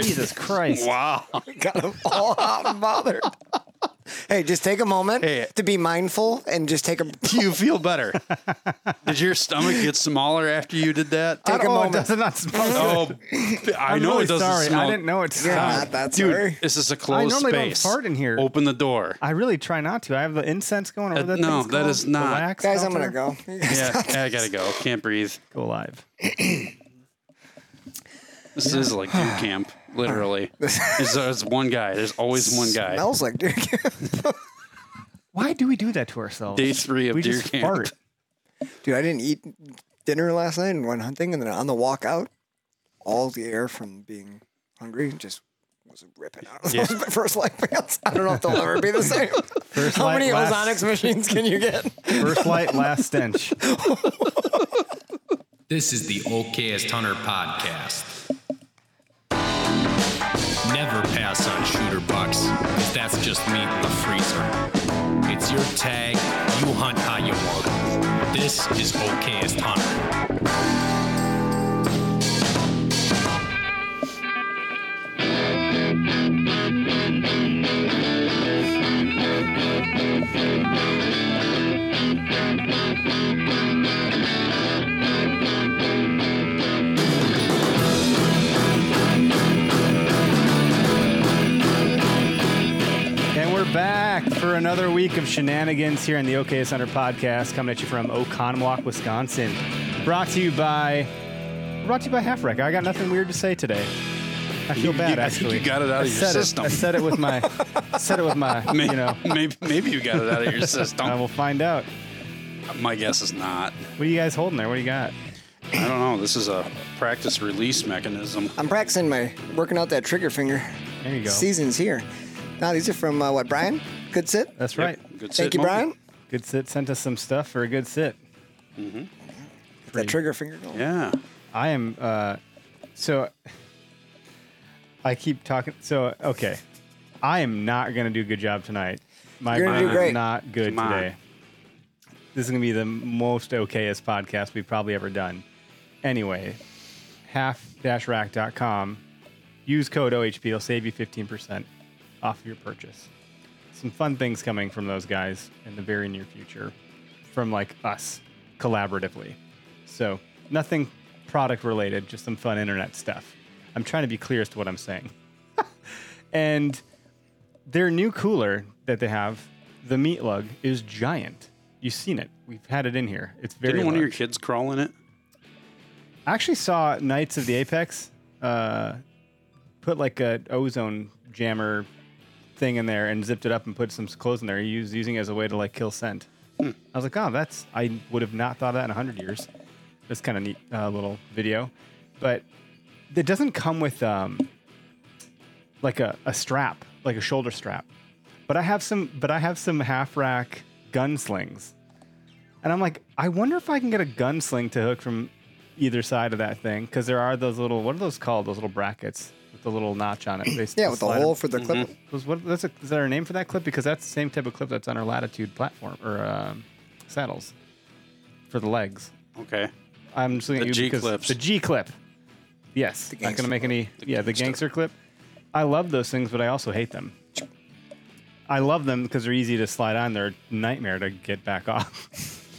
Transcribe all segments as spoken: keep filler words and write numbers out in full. Jesus Christ. Wow. I got them all out and bothered. Hey, just take a moment hey. to be mindful and just take a... Do you feel better? Did your stomach get smaller after you did that? Take a oh, moment. It does not smell good. Oh, I I'm know really it doesn't sorry. smell. I didn't know it smelled. You're not that Dude, sorry. This is a closed space. I normally space. don't fart in here. Open the door. I really try not to. I have the incense going over uh, that No, that called? is not. Relax, Guys, filter. I'm going to go. yeah, yeah, I got to go. Can't breathe. Go live. This yeah. is like dew camp, literally. There's, there's one guy. There's always one guy. Smells like deer camp. Why do we do that to ourselves? Day three of we deer camp. Fart. Dude, I didn't eat dinner last night and went hunting, and then on the walk out, all the air from being hungry just was ripping out of yeah. those first light pants. I don't know if they'll ever be the same. First How light, many last... Ozonics machines can you get? First light, last stench. This is the Okayest Hunter podcast. Never pass on shooter bucks, because that's just meat in the freezer. It's your tag, you hunt how you want. This is Okayest Hunter. Back for another week of shenanigans here on the Okayest Hunter podcast, coming at you from Oconomowoc, Wisconsin. Brought to you by, brought to you by Half Rec. I got nothing weird to say today. I feel you, bad. You, actually, I think you got it out I of your system. It, I said it with my, said it with my, maybe, you know, maybe, maybe you got it out of your system. I will find out. My guess is not. What are you guys holding there? What do you got? I don't know. This is a practice release mechanism. I'm practicing my working out that trigger finger. There you go. Season's here. No, these are from, uh, what, Brian? Good Sit? That's right. Yep. Good Sit. Thank you, Brian. Good Sit sent us some stuff for a Good Sit. Mm-hmm. Get Pretty. that trigger finger going. Yeah. I am, uh, so, I keep talking, so, okay. I am not going to do a good job tonight. My You're brain is not good Come today. On. This is going to be the most okayest podcast we've probably ever done. Anyway, half dash rack dot com. Use code O H P. It'll save you fifteen percent. Off of your purchase. Some fun things coming from those guys in the very near future from like us collaboratively. So nothing product related, just some fun internet stuff. I'm trying to be clear as to what I'm saying. And their new cooler that they have, the Meatlug, is giant. You've seen it. We've had it in here. It's very Didn't one large. of your kids crawl in it? I actually saw Knights of the Apex uh, put like a ozone jammer thing in there and zipped it up and put some clothes in there. He was using it as a way to like kill scent. Hmm. I was like, oh, that's, I would have not thought of that in a hundred years. That's kind of neat uh, little video, but it doesn't come with um, like a, a strap, like a shoulder strap. But I have some, but I have some half rack gun slings, and I'm like, I wonder if I can get a gun sling to hook from either side of that thing, because there are those little, what are those called? Those little brackets. The little notch on it. They yeah, with the hole them. for the clip. Mm-hmm. Was, what, that's a, is there a name for that clip? Because that's the same type of clip that's on our Latitude platform or um, saddles for the legs. Okay. I'm just looking the at you G clips. The G clip. Yes. The Not going to make any. The yeah, the gangster clip. I love those things, but I also hate them. I love them because they're easy to slide on. They're a nightmare to get back off.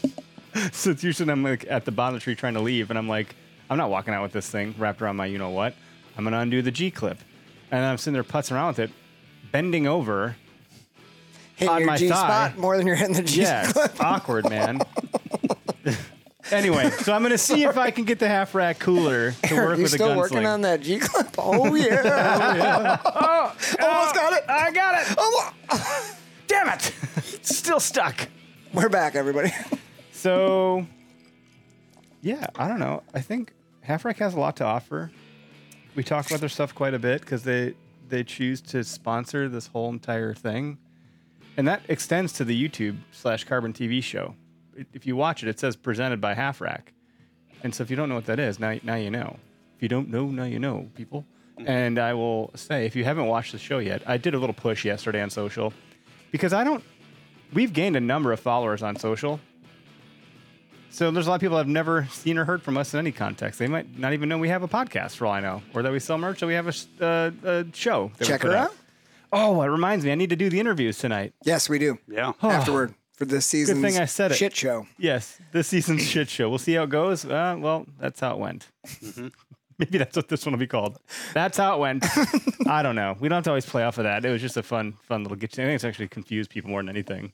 So it's usually I'm like at the bottom of the tree trying to leave, and I'm like, I'm not walking out with this thing wrapped around my you know what. I'm going to undo the G-clip. And I'm sitting there putzing around with it, bending over hitting on your my G thigh. Spot more than you're hitting the G-clip. Yeah, awkward, man. Anyway, so I'm going to see if I can get the half rack cooler to work with a gun sling. You're still working on that G-clip? Oh, yeah. oh, yeah. Oh, oh, almost got it. I got it. Oh, damn it. It's still stuck. We're back, everybody. So, yeah, I don't know. I think half rack has a lot to offer. We talk about their stuff quite a bit because they they choose to sponsor this whole entire thing. And that extends to the YouTube slash Carbon T V show. If you watch it, it says presented by Half Rec. And so if you don't know what that is, now, now you know. If you don't know, now you know, people. And I will say, if you haven't watched the show yet, I did a little push yesterday on social. Because I don't... We've gained a number of followers on social. So there's a lot of people that have never seen or heard from us in any context. They might not even know we have a podcast, for all I know. Or that we sell merch, or we have a, uh, a show. Check her out. out. Oh, it reminds me. I need to do the interviews tonight. Yes, we do. Yeah. Oh. Afterward. For this season's Good thing I said it. shit show. Yes, this season's shit show. We'll see how it goes. Uh, well, that's how it went. Mm-hmm. Maybe that's what this one will be called. That's how it went. I don't know. We don't have to always play off of that. It was just a fun, fun little get. I think it's actually confused people more than anything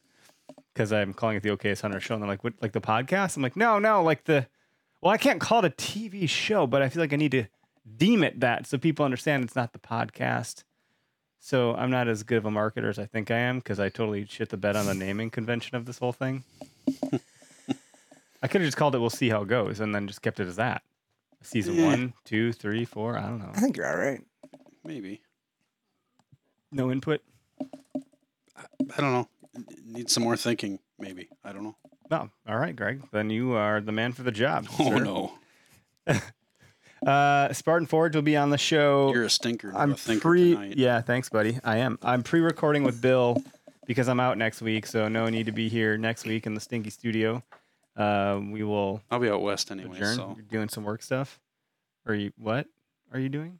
because I'm calling it the Okayest Hunter show, and they're like, "What? Like the podcast?" I'm like, "No, no, like the." Well, I can't call it a T V show, but I feel like I need to deem it that so people understand it's not the podcast. So I'm not as good of a marketer as I think I am because I totally shit the bed on the naming convention of this whole thing. I could have just called it "We'll see how it goes" and then just kept it as that. Season yeah. one, two, three, four. I don't know. I think you're all right. Maybe. No input? I, I don't know. It needs some more thinking, maybe. I don't know. No. All right, Greg. Then you are the man for the job. Oh, sir. no. uh, Spartan Forge will be on the show. You're a stinker. I'm a thinker pre- tonight. Yeah, thanks, buddy. I am. I'm pre-recording with Bill because I'm out next week, so no need to be here next week in the stinky studio. Uh, we will. I'll be out west anyway. Adjourn. So you're doing some work stuff. Are you? What are you doing?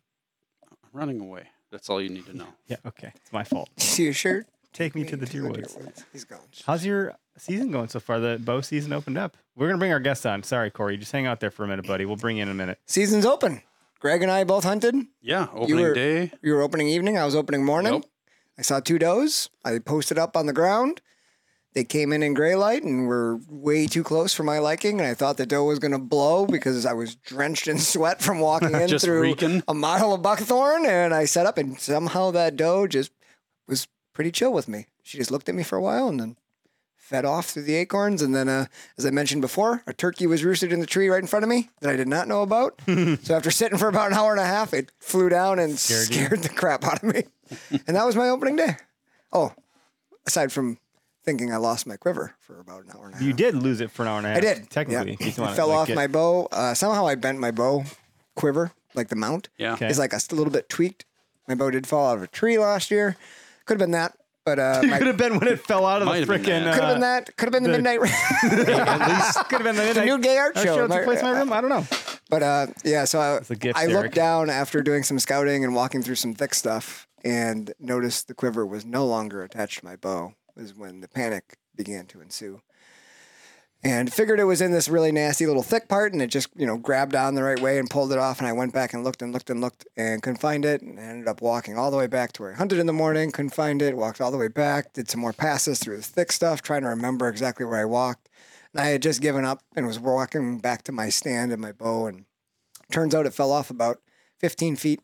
I'm running away. That's all you need to know. Yeah. Okay. It's my fault. See your shirt. Take me, me to the deer woods. woods. He's gone. How's your season going so far? The bow season opened up. We're gonna bring our guests on. Sorry, Corey. Just hang out there for a minute, buddy. We'll bring you in a minute. Season's open. Greg and I both hunted. Yeah. Opening you were, day. You were opening evening. I was opening morning. Nope. I saw two does. I posted up on the ground. They came in in gray light and were way too close for my liking, and I thought the doe was going to blow because I was drenched in sweat from walking in through reeking. a mile of buckthorn, and I set up, and somehow that doe just was pretty chill with me. She just looked at me for a while and then fed off through the acorns, and then, uh, as I mentioned before, a turkey was roosted in the tree right in front of me that I did not know about. So after sitting for about an hour and a half, it flew down and scared, scared the crap out of me. And that was my opening day. Oh, aside from... thinking I lost my quiver for about an hour and a half. You did lose it for an hour and a half. I did. Technically. Yep. I fell like off it. my bow. Uh, somehow I bent my bow quiver, like the mount. Yeah. Okay. It's like a little bit tweaked. My bow did fall out of a tree last year. Could have been that. But uh, my, could have been when it fell out of the freaking. Uh, could have been that. Could have been the, the midnight. At least could have been the midnight. The new gay art show. show my, place my room. I don't know. But uh, yeah, so I, gift, I looked down after doing some scouting and walking through some thick stuff and noticed the quiver was no longer attached to my bow. Is when the panic began to ensue. And figured it was in this really nasty little thick part, and it just, you know, grabbed on the right way and pulled it off, and I went back and looked and looked and looked and couldn't find it, and I ended up walking all the way back to where I hunted in the morning, couldn't find it, walked all the way back, did some more passes through the thick stuff, trying to remember exactly where I walked. And I had just given up and was walking back to my stand and my bow, and turns out it fell off about fifteen feet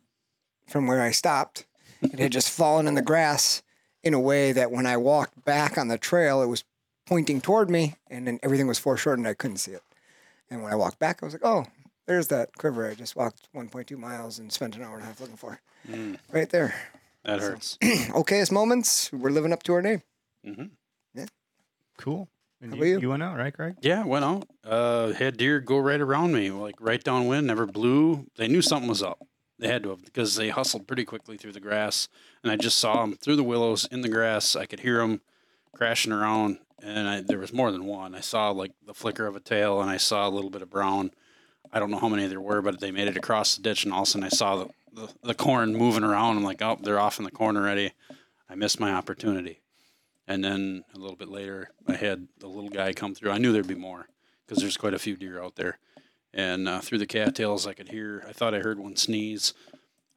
from where I stopped. It had just fallen in the grass in a way that when I walked back on the trail, it was pointing toward me, and then everything was foreshortened. I couldn't see it. And when I walked back, I was like, oh, there's that quiver I just walked one point two miles and spent an hour and a half looking for. Mm. Right there. That so, hurts. Okayest moments. We're living up to our name. Mm-hmm. Yeah. Cool. And How you, about you? You went out, right, Greg? Yeah, went out. Uh, had deer go right around me, like right downwind, never blew. They knew something was up. They had to have, because they hustled pretty quickly through the grass, and I just saw them through the willows in the grass. I could hear them crashing around, and I, there was more than one. I saw, like, the flicker of a tail, and I saw a little bit of brown. I don't know how many there were, but they made it across the ditch, and all of a sudden I saw the, the, the corn moving around. I'm like, oh, they're off in the corn already. I missed my opportunity. And then a little bit later, I had the little guy come through. I knew there'd be more because there's quite a few deer out there. And uh, through the cattails, I could hear, I thought I heard one sneeze.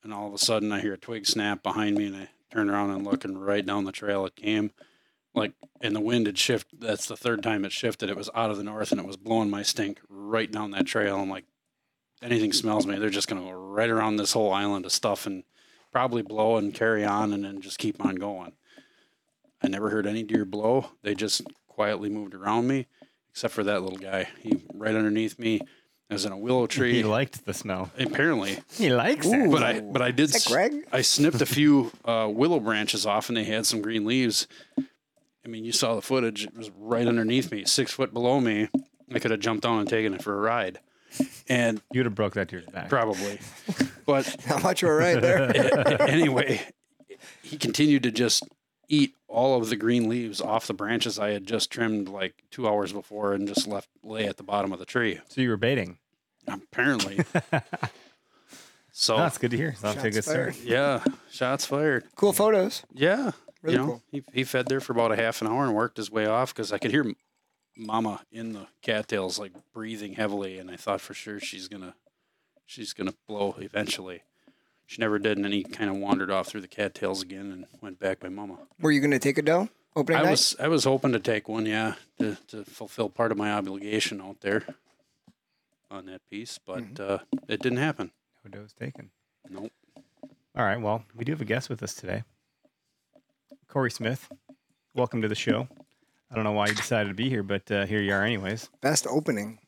And all of a sudden, I hear a twig snap behind me, and I turn around and look, and right down the trail it came. Like, and the wind had shifted. That's the third time it shifted. It was out of the north, and it was blowing my stink right down that trail. I'm like, anything smells me, they're just going to go right around this whole island of stuff and probably blow and carry on and then just keep on going. I never heard any deer blow. They just quietly moved around me, except for that little guy. He right underneath me. It was in a willow tree. He liked the smell. Apparently. He likes Ooh. it. But I, but I did. Is that Greg? I snipped a few uh, willow branches off, and they had some green leaves. I mean, you saw the footage. It was right underneath me, six foot below me. I could have jumped on and taken it for a ride. And you'd have broke that deer's back. Probably. But how much were right there? Anyway, he continued to just eat all of the green leaves off the branches I had just trimmed like two hours before and just left lay at the bottom of the tree. So you were baiting. Apparently. So no, that's good to hear. Sounds like a good start. Yeah. Shots fired. Cool photos. Yeah. Really you know, cool. He, he fed there for about a half an hour and worked his way off because I could hear Mama in the cattails like breathing heavily, and I thought for sure she's gonna she's gonna blow eventually. She never did, and then he kind of wandered off through the cattails again and went back by Mama. Were you going to take a doe opening I night? was I was hoping to take one, yeah, to, to fulfill part of my obligation out there on that piece, but mm-hmm. uh, it didn't happen. No does taken. Nope. All right, well, we do have a guest with us today. Corey Smith, welcome to the show. I don't know why you decided to be here, but uh, here you are anyways. Best opening.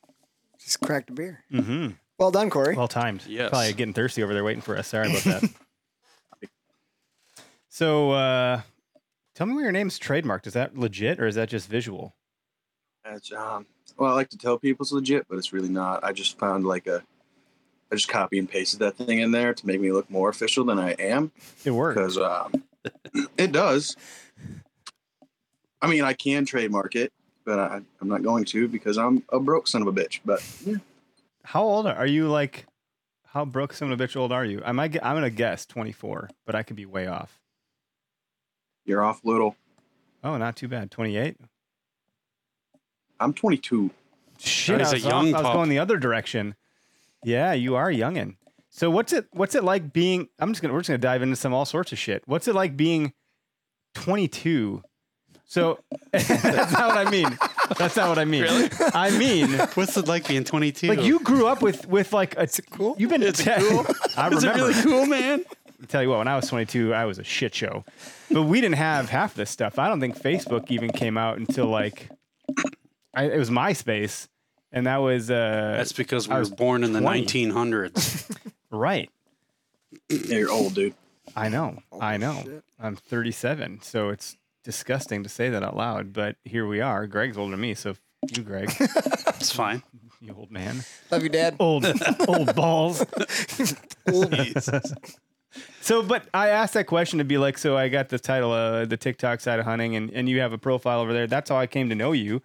Just cracked a beer. Mm-hmm. Well done, Corey. Well timed. Yes. Probably getting thirsty over there waiting for us. Sorry about that. So, uh, tell me where your name's trademarked. Is that legit or is that just visual? That's, um, well, I like to tell people it's legit, but it's really not. I just found like a, I just copy and pasted that thing in there to make me look more official than I am. It works. Because um, it does. I mean, I can trademark it, but I, I'm not going to because I'm a broke son of a bitch. But yeah. How old are, are you? Like, how broke son of a bitch old are you? I might. I'm gonna guess twenty-four, but I could be way off. You're off little. Oh, not too bad. twenty-eight. I'm twenty-two. Shit, I was, a young I was going the other direction. Yeah, you are youngin'. So what's it? What's it like being? I'm just gonna. We're just gonna dive into some all sorts of shit. What's it like being twenty-two? So that's not what I mean. That's not what I mean. Really? I mean, what's it like being twenty-two? Like you grew up with with like a, it's cool. You've been it's te- cool. I remember. It's really cool, man. I'll tell you what, when I was twenty-two, I was a shit show. But we didn't have half this stuff. I don't think Facebook even came out until like I, it was MySpace, and that was. Uh, That's because we I was were born in the nineteen hundreds. Right. Yeah, you're old, dude. I know. Holy I know. Shit. I'm thirty-seven, so it's. Disgusting to say that out loud, but here we are. Greg's older than me, so f- you, Greg. It's fine. You old man. Love you, Dad. Old, old balls. Old. So, but I asked that question to be like, so I got the title of uh, the TikTok side of hunting, and, and you have a profile over there. That's how I came to know you.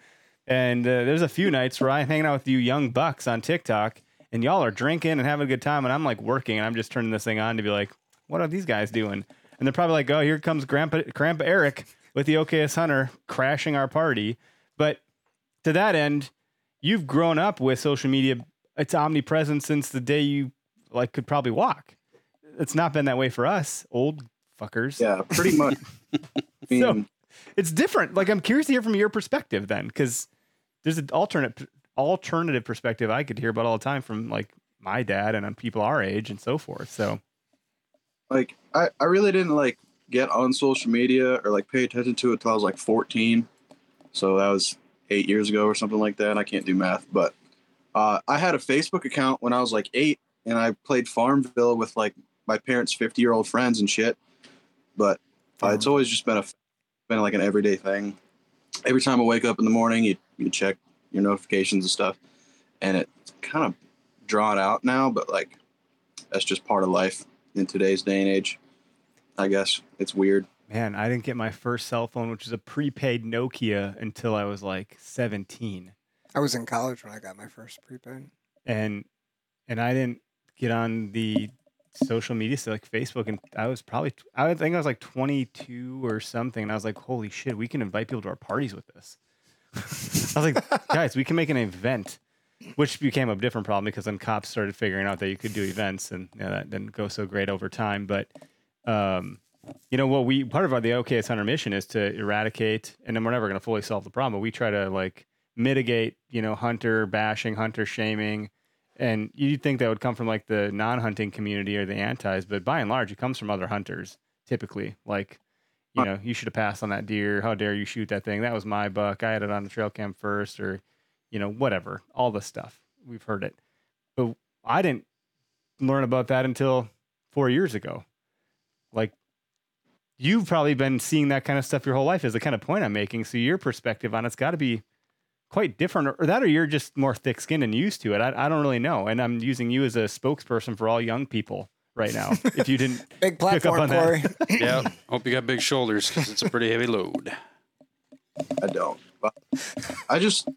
And uh, there's a few nights where I'm hanging out with you young bucks on TikTok, and y'all are drinking and having a good time, and I'm like working, and I'm just turning this thing on to be like, what are these guys doing? And they're probably like, oh, here comes Grandpa, Grandpa Eric with the Okayest Hunter crashing our party. But to that end, you've grown up with social media. It's omnipresent since the day you like could probably walk. It's not been that way for us, old fuckers. Yeah, pretty much. So it's different. Like, I'm curious to hear from your perspective then, because there's an alternate alternative perspective I could hear about all the time from like my dad and people our age and so forth. So like, I, I really didn't like get on social media or like pay attention to it until I was like fourteen. So that was eight years ago or something like that. I can't do math, but uh, I had a Facebook account when I was like eight, and I played Farmville with like my parents' fifty year old friends and shit. But uh, it's always just been a, been like an everyday thing. Every time I wake up in the morning, you, you check your notifications and stuff, and it's kind of drawn out now, but like, that's just part of life in today's day and age. I guess it's weird. Man, I didn't get my first cell phone, which is a prepaid Nokia, until I was like seventeen. I was in college when I got my first prepaid. And and I didn't get on the social media, so like Facebook, and I was probably, I think I was like twenty-two or something, and I was like, holy shit, we can invite people to our parties with this. I was like, guys, we can make an event, which became a different problem because then cops started figuring out that you could do events, and you know, that didn't go so great over time, but... Um, you know what we part of our the Okayest Hunter mission is to eradicate, and then we're never going to fully solve the problem, but we try to like mitigate, you know, hunter bashing, hunter shaming, and you'd think that would come from like the non-hunting community or the antis, but by and large, it comes from other hunters typically. Like, you know, you should have passed on that deer. How dare you shoot that thing? That was my buck. I had it on the trail cam first, or you know, whatever. All the stuff we've heard it, But I didn't learn about that until four years ago. Like, you've probably been seeing that kind of stuff your whole life is the kind of point I'm making. So your perspective on it's got to be quite different, or that, or you're just more thick-skinned and used to it. I, I don't really know. And I'm using you as a spokesperson for all young people right now. If you didn't big platform, pick up on Corey. That. Yeah. Hope you got big shoulders because it's a pretty heavy load. I don't. I just,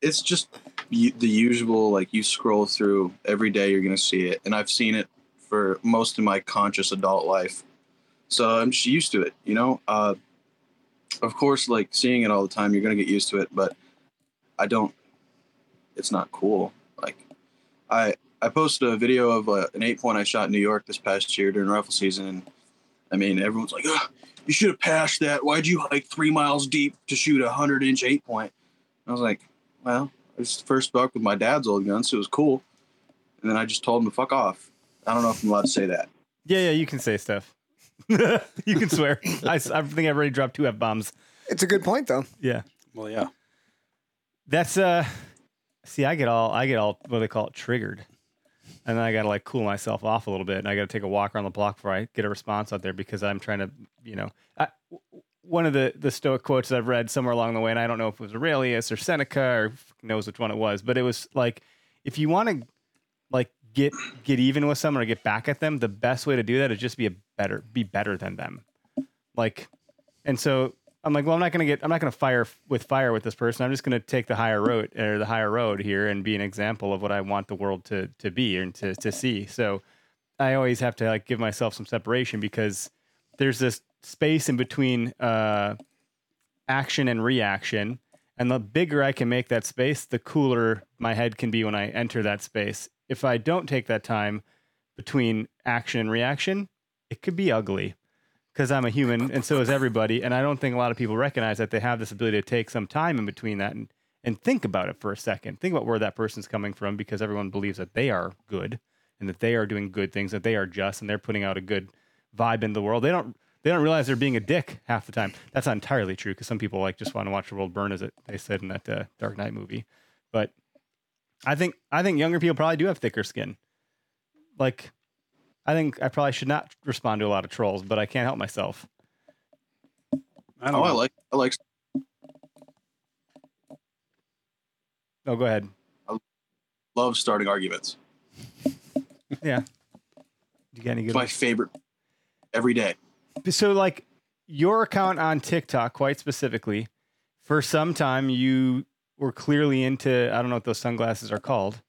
it's just the usual, like you scroll through every day, you're going to see it. And I've seen it for most of my conscious adult life. So I'm just used to it, you know, uh, of course, like seeing it all the time, you're going to get used to it, but I don't, it's not cool. Like I, I posted a video of a, an eight point I shot in New York this past year during rifle season. And I mean, everyone's like, oh, you should have passed that. Why'd you hike three miles deep to shoot a hundred inch eight point? And I was like, well, it was the first buck with my dad's old gun. So it was cool. And then I just told him to fuck off. I don't know if I'm allowed to say that. Yeah. Yeah. You can say stuff. You can swear. I, I think I've already dropped two F-bombs. It's a good point, though. Yeah. Well, yeah. That's, uh, see, I get all, I get all, what do they call it, triggered. And then I got to, like, cool myself off a little bit. And I got to take a walk around the block before I get a response out there because I'm trying to, you know. I, one of the, the Stoic quotes I've read somewhere along the way, and I don't know if it was Aurelius or Seneca or knows which one it was, but it was, like, if you want to, like, get get even with someone or get back at them, the best way to do that is just be a better be better than them. Like, and so I'm like, well, I'm not gonna get I'm not gonna fire with fire with this person. I'm just gonna take the higher road or the higher road here and be an example of what I want the world to to be and to to see. So I always have to, like, give myself some separation because there's this space in between uh action and reaction. And the bigger I can make that space, the cooler my head can be when I enter that space. If I don't take that time between action and reaction, it could be ugly because I'm a human and so is everybody. And I don't think a lot of people recognize that they have this ability to take some time in between that and, and think about it for a second. Think about where that person's coming from because everyone believes that they are good and that they are doing good things, that they are just, and they're putting out a good vibe in the world. They don't, they don't realize they're being a dick half the time. That's not entirely true because some people, like, just want to watch the world burn, as it, they said in that uh, Dark Knight movie. But I think I think younger people probably do have thicker skin. Like, I think I probably should not respond to a lot of trolls, but I can't help myself. I don't oh, know. I like I like. Oh, go ahead. I love starting arguments. Yeah. You got any good? It's my favorite every day. So, like, your account on TikTok, quite specifically, for some time you. We're clearly into, I don't know what those sunglasses are called.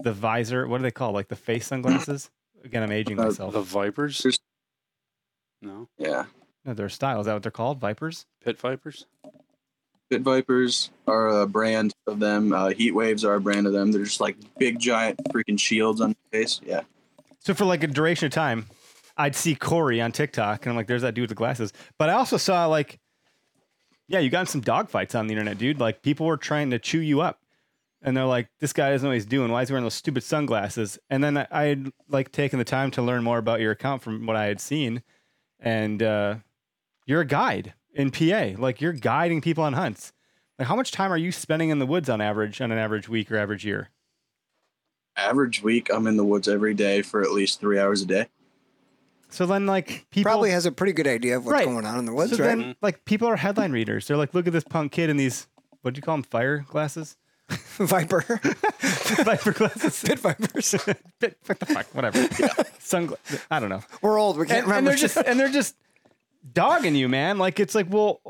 The visor. What are they called? Like the face sunglasses? Again, I'm aging uh, myself. The Vipers? No. Yeah. No, they're style. Is that what they're called? Vipers? Pit Vipers? Pit Vipers are a brand of them. Uh, heat Waves are a brand of them. They're just like big, giant freaking shields on your face. Yeah. So for like a duration of time, I'd see Corey on TikTok and I'm like, there's that dude with the glasses. But I also saw, like, yeah, you got some dogfights on the internet, dude. Like, people were trying to chew you up. And they're like, this guy doesn't know what he's doing. Why is he wearing those stupid sunglasses? And then I, I had, like, taken the time to learn more about your account from what I had seen. And uh, you're a guide in P A. Like, you're guiding people on hunts. Like, how much time are you spending in the woods on average, on an average week or average year? Average week, I'm in the woods every day for at least three hours a day. So then, like, people probably has a pretty good idea of what's right. going on in the woods, so right? Then, like, people are headline readers. They're like, look at this punk kid in these, what do you call them? Fire glasses? Viper. Viper glasses. Pit Vipers. Pit, what the fuck? Whatever. Yeah. Sungla- I don't know. We're old. We can't and, remember. And they're, just, and they're just dogging you, man. Like, it's like, well,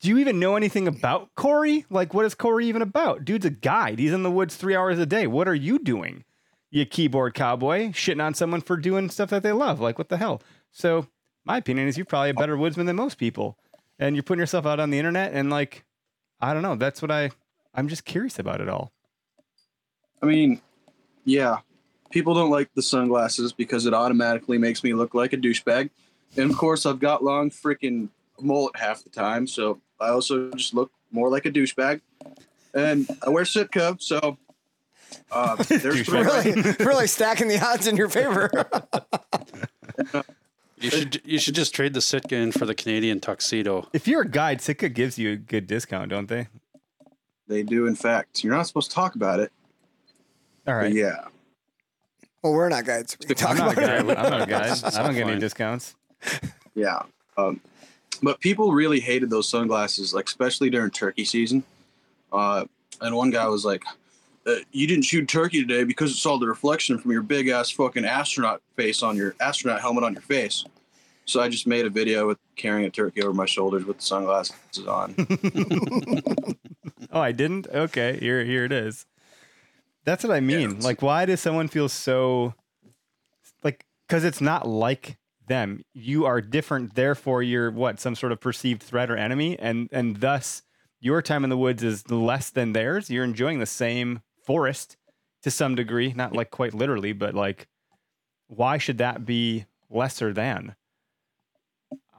do you even know anything about Corey? Like, what is Corey even about? Dude's a guide. He's in the woods three hours a day. What are you doing? You keyboard cowboy shitting on someone for doing stuff that they love. Like, what the hell? So my opinion is you're probably a better woodsman than most people and you're putting yourself out on the internet. And, like, I don't know. That's what I, I'm just curious about it all. I mean, yeah, people don't like the sunglasses because it automatically makes me look like a douchebag. And of course I've got long freaking mullet half the time. So I also just look more like a douchebag and I wear Sitka. So Uh, there's really, really stacking the odds in your favor. you should you should just trade the Sitka in for the Canadian tuxedo. If you're a guide, Sitka gives you a good discount, don't they? They do, in fact. You're not supposed to talk about it. All right. But yeah. Well, we're not guides. We I'm, not guy. I'm not a guide. I don't get any discounts. Yeah. Um, but people really hated those sunglasses, like especially during turkey season. Uh, and one guy was like, uh, you didn't shoot turkey today because it saw the reflection from your big ass fucking astronaut face on your astronaut helmet on your face. So I just made a video with carrying a turkey over my shoulders with the sunglasses on. Oh, I didn't? Okay. Here, here it is. That's what I mean. Yeah. Like, why does someone feel so like, cause it's not like them. You are different. Therefore you're what, some sort of perceived threat or enemy. And, and thus your time in the woods is less than theirs. You're enjoying the same forest to some degree, not like quite literally, but like, why should that be lesser than?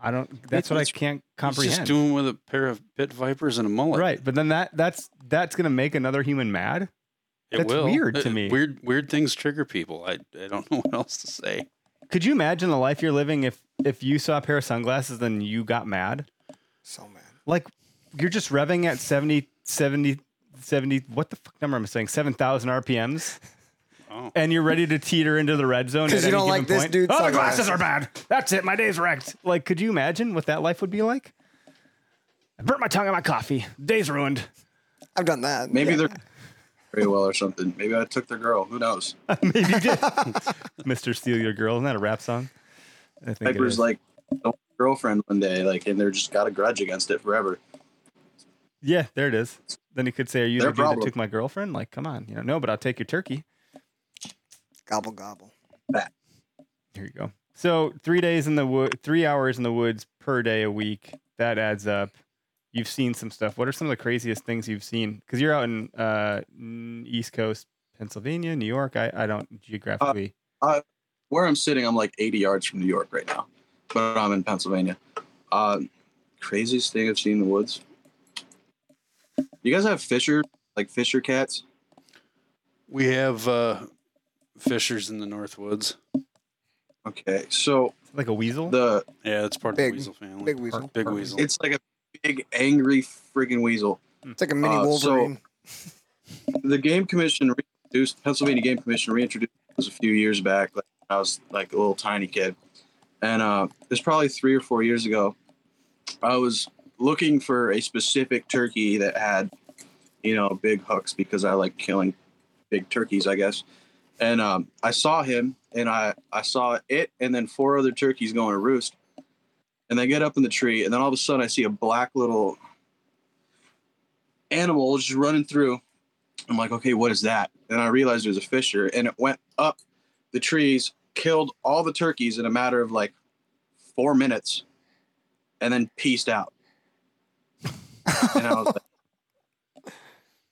I don't, that's what I can't comprehend. He's just doing with a pair of pit vipers and a mullet. Right. But then that, that's, that's going to make another human mad. It That's will. weird to me. Weird, weird things trigger people. I, I don't know what else to say. Could you imagine the life you're living if, if you saw a pair of sunglasses then you got mad? So mad. Like, you're just revving at seventy, seventy, seventy, what the fuck number am I saying? seven thousand R P Ms. Oh. And you're ready to teeter into the red zone because you don't like this dude. Oh, the glasses are bad. That's it. My day's wrecked. Like, could you imagine what that life would be like? I burnt my tongue on my coffee. Day's ruined. I've done that. Maybe yeah. they're... very well or something. Maybe I took their girl. Who knows? Maybe you did. Mister Steal Your Girl. Isn't that a rap song? I think Piper's like a girlfriend one day, like, and they're just got a grudge against it forever. Yeah, there it is. Then you could say, are you their the problem. dude that took my girlfriend? Like, come on. You know, no, but I'll take your turkey. Gobble, gobble. Back. Here you go. So three days in the woods, three hours in the woods per day a week. That adds up. You've seen some stuff. What are some of the craziest things you've seen? Because you're out in uh, East Coast, Pennsylvania, New York. I, I don't geographically. Uh, uh, where I'm sitting, I'm like eighty yards from New York right now. But I'm in Pennsylvania. Uh, craziest thing I've seen in the woods. You guys have fisher, like fisher cats? We have uh, fishers in the North Woods. Okay, so. Like a weasel? The Yeah, it's part big, of the weasel family. Big weasel. Part, big part weasel. It's like a. Big angry friggin' weasel. It's like a mini uh, Wolverine. So the Game Commission reintroduced Pennsylvania Game Commission reintroduced this a few years back. Like I was like a little tiny kid, and uh, it was probably three or four years ago. I was looking for a specific turkey that had, you know, big hooks because I like killing big turkeys, I guess. And um, I saw him, and I I saw it, and then four other turkeys going to roost. And they get up in the tree, and then all of a sudden I see a black little animal just running through. I'm like, okay, what is that? And I realized it was a fisher, and it went up the trees, killed all the turkeys in a matter of like four minutes, and then peaced out. And I was like,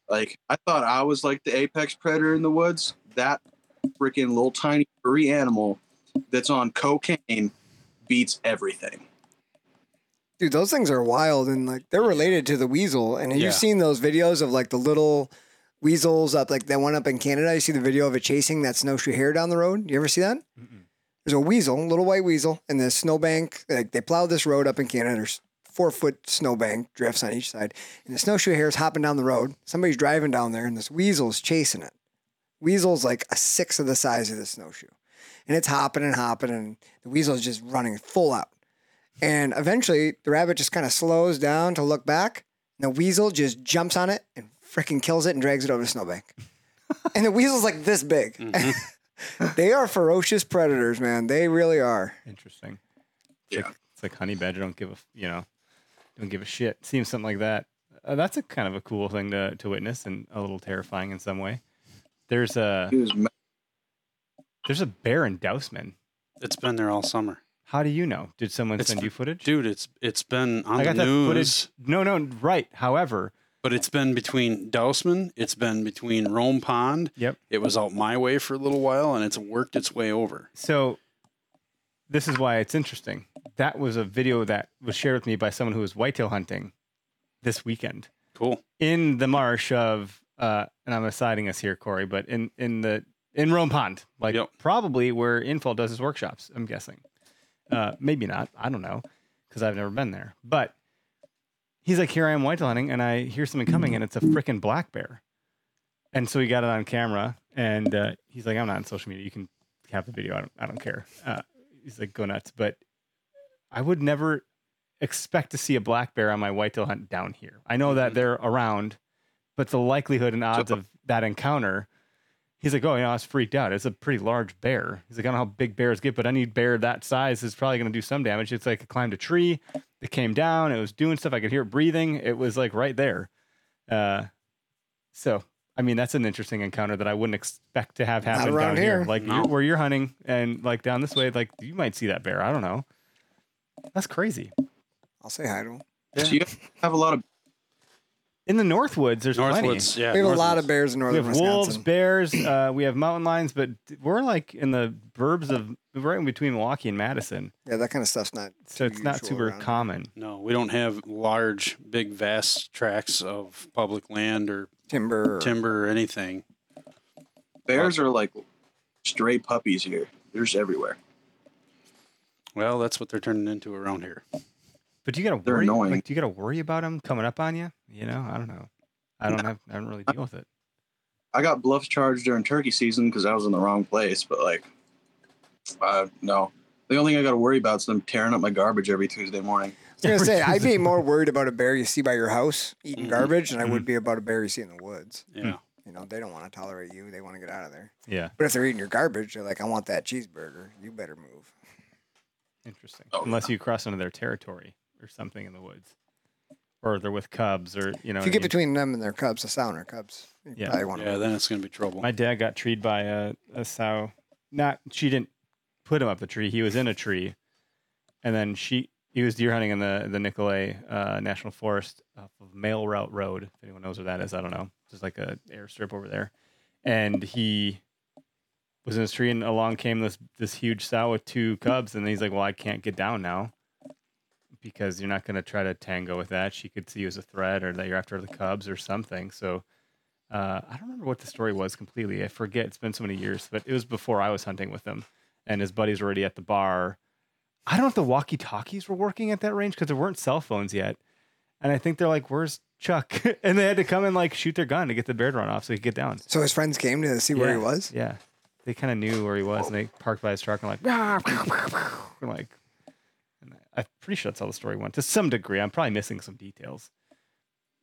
like, I thought I was like the apex predator in the woods. That freaking little tiny furry animal that's on cocaine beats everything. Dude, those things are wild, and like they're related to the weasel. And have yeah. you seen those videos of like the little weasels up, like that one up in Canada? You see the video of it chasing that snowshoe hare down the road. You ever see that? Mm-mm. There's a weasel, little white weasel, in the snowbank. Like they plowed this road up in Canada. There's four foot snowbank drifts on each side, and the snowshoe hare is hopping down the road. Somebody's driving down there, and this weasel's chasing it. Weasel's like a sixth of the size of the snowshoe, and it's hopping and hopping, and the weasel's just running full out. And eventually, the rabbit just kind of slows down to look back. And the weasel just jumps on it and freaking kills it and drags it over the snowbank. And the weasel's like this big. Mm-hmm. They are ferocious predators, man. They really are. Interesting. It's yeah. Like, it's like honey badger. Don't give a you know, don't give a shit. Seems something like that. Uh, that's a kind of a cool thing to to witness and a little terrifying in some way. There's a there's a bear in Dousman. It's been there all summer. How do you know? Did someone it's, send you footage? Dude, it's it's been on I got the that news. Footage. No, no, right. However. But it's been between Dousman. It's been between Rome Pond. Yep. It was out my way for a little while, and it's worked its way over. So this is why it's interesting. That was a video that was shared with me by someone who was whitetail hunting this weekend. Cool. In the marsh of, uh, and I'm assiding us here, Corey, but in, in, the, in Rome Pond. Like yep. Probably where Infall does his workshops, I'm guessing. Uh, maybe not. I don't know because I've never been there. But he's like, here I am whitetail hunting, and I hear something coming, and it's a freaking black bear. And so he got it on camera, And uh, he's like, I'm not on social media. You can have the video. I don't, I don't care. Uh, he's like, go nuts. But I would never expect to see a black bear on my whitetail hunt down here. I know mm-hmm. that they're around, but the likelihood and odds so, of that encounter, he's like, oh, you know, I was freaked out. It's a pretty large bear. He's like, I don't know how big bears get, but any bear that size is probably going to do some damage. It's like it climbed a tree. It came down. It was doing stuff. I could hear it breathing. It was like right there. Uh, so, I mean, that's an interesting encounter that I wouldn't expect to have happen down here. here. Like no. where you're hunting and like down this way, like you might see that bear. I don't know. That's crazy. I'll say hi to him. Yeah. So you have a lot of in the Northwoods. There's Northwoods. Plenty. Yeah, we have Northwoods. A lot of bears in northern Wisconsin. We have wolves, bears. Uh, we have mountain lions, but we're like in the burbs of right in between Milwaukee and Madison. Yeah, that kind of stuff's not. So it's not super around. Common. No, we don't have large, big, vast tracts of public land or timber, or timber or anything. Bears are like stray puppies here. They're just everywhere. Well, that's what they're turning into around here. But you gotta worry. They're annoying. Like, do you gotta worry about them coming up on you? You know, I don't know. I don't have. I don't really deal with it. I got bluffs charged during turkey season because I was in the wrong place. But like, uh, no, the only thing I gotta worry about is them tearing up my garbage every Tuesday morning. I was gonna say I'd be more worried about a bear you see by your house eating mm-hmm. garbage than I would be about a bear you see in the woods. Yeah. You know, they don't want to tolerate you. They want to get out of there. Yeah. But if they're eating your garbage, they're like, I want that cheeseburger. You better move. Interesting. Oh, Unless yeah. you cross into their territory or something in the woods, or they're with cubs, or you know, if you get I mean? between them and their cubs, a sow and their cubs, you yeah, probably want yeah, to then it's gonna be trouble. My dad got treed by a, a sow. Not she didn't put him up a tree. He was in a tree, and then she he was deer hunting in the the Nicolet uh, National Forest off of Mail Route Road. If anyone knows where that is, I don't know. There's like a airstrip over there, and he was in this tree, and along came this this huge sow with two cubs, and he's like, well, I can't get down now because you're not going to try to tango with that. She could see you as a threat, or that you're after the cubs or something. So uh, I don't remember what the story was completely. I forget. It's been so many years, but it was before I was hunting with him, and his buddies were already at the bar. I don't know if the walkie-talkies were working at that range because there weren't cell phones yet. And I think they're like, where's Chuck? And they had to come and like shoot their gun to get the bear to run off so he could get down. So his friends came to see yeah. where he was? Yeah. They kind of knew where he was, and they parked by his truck and like, and like, I'm pretty sure that's how the story went. To some degree, I'm probably missing some details.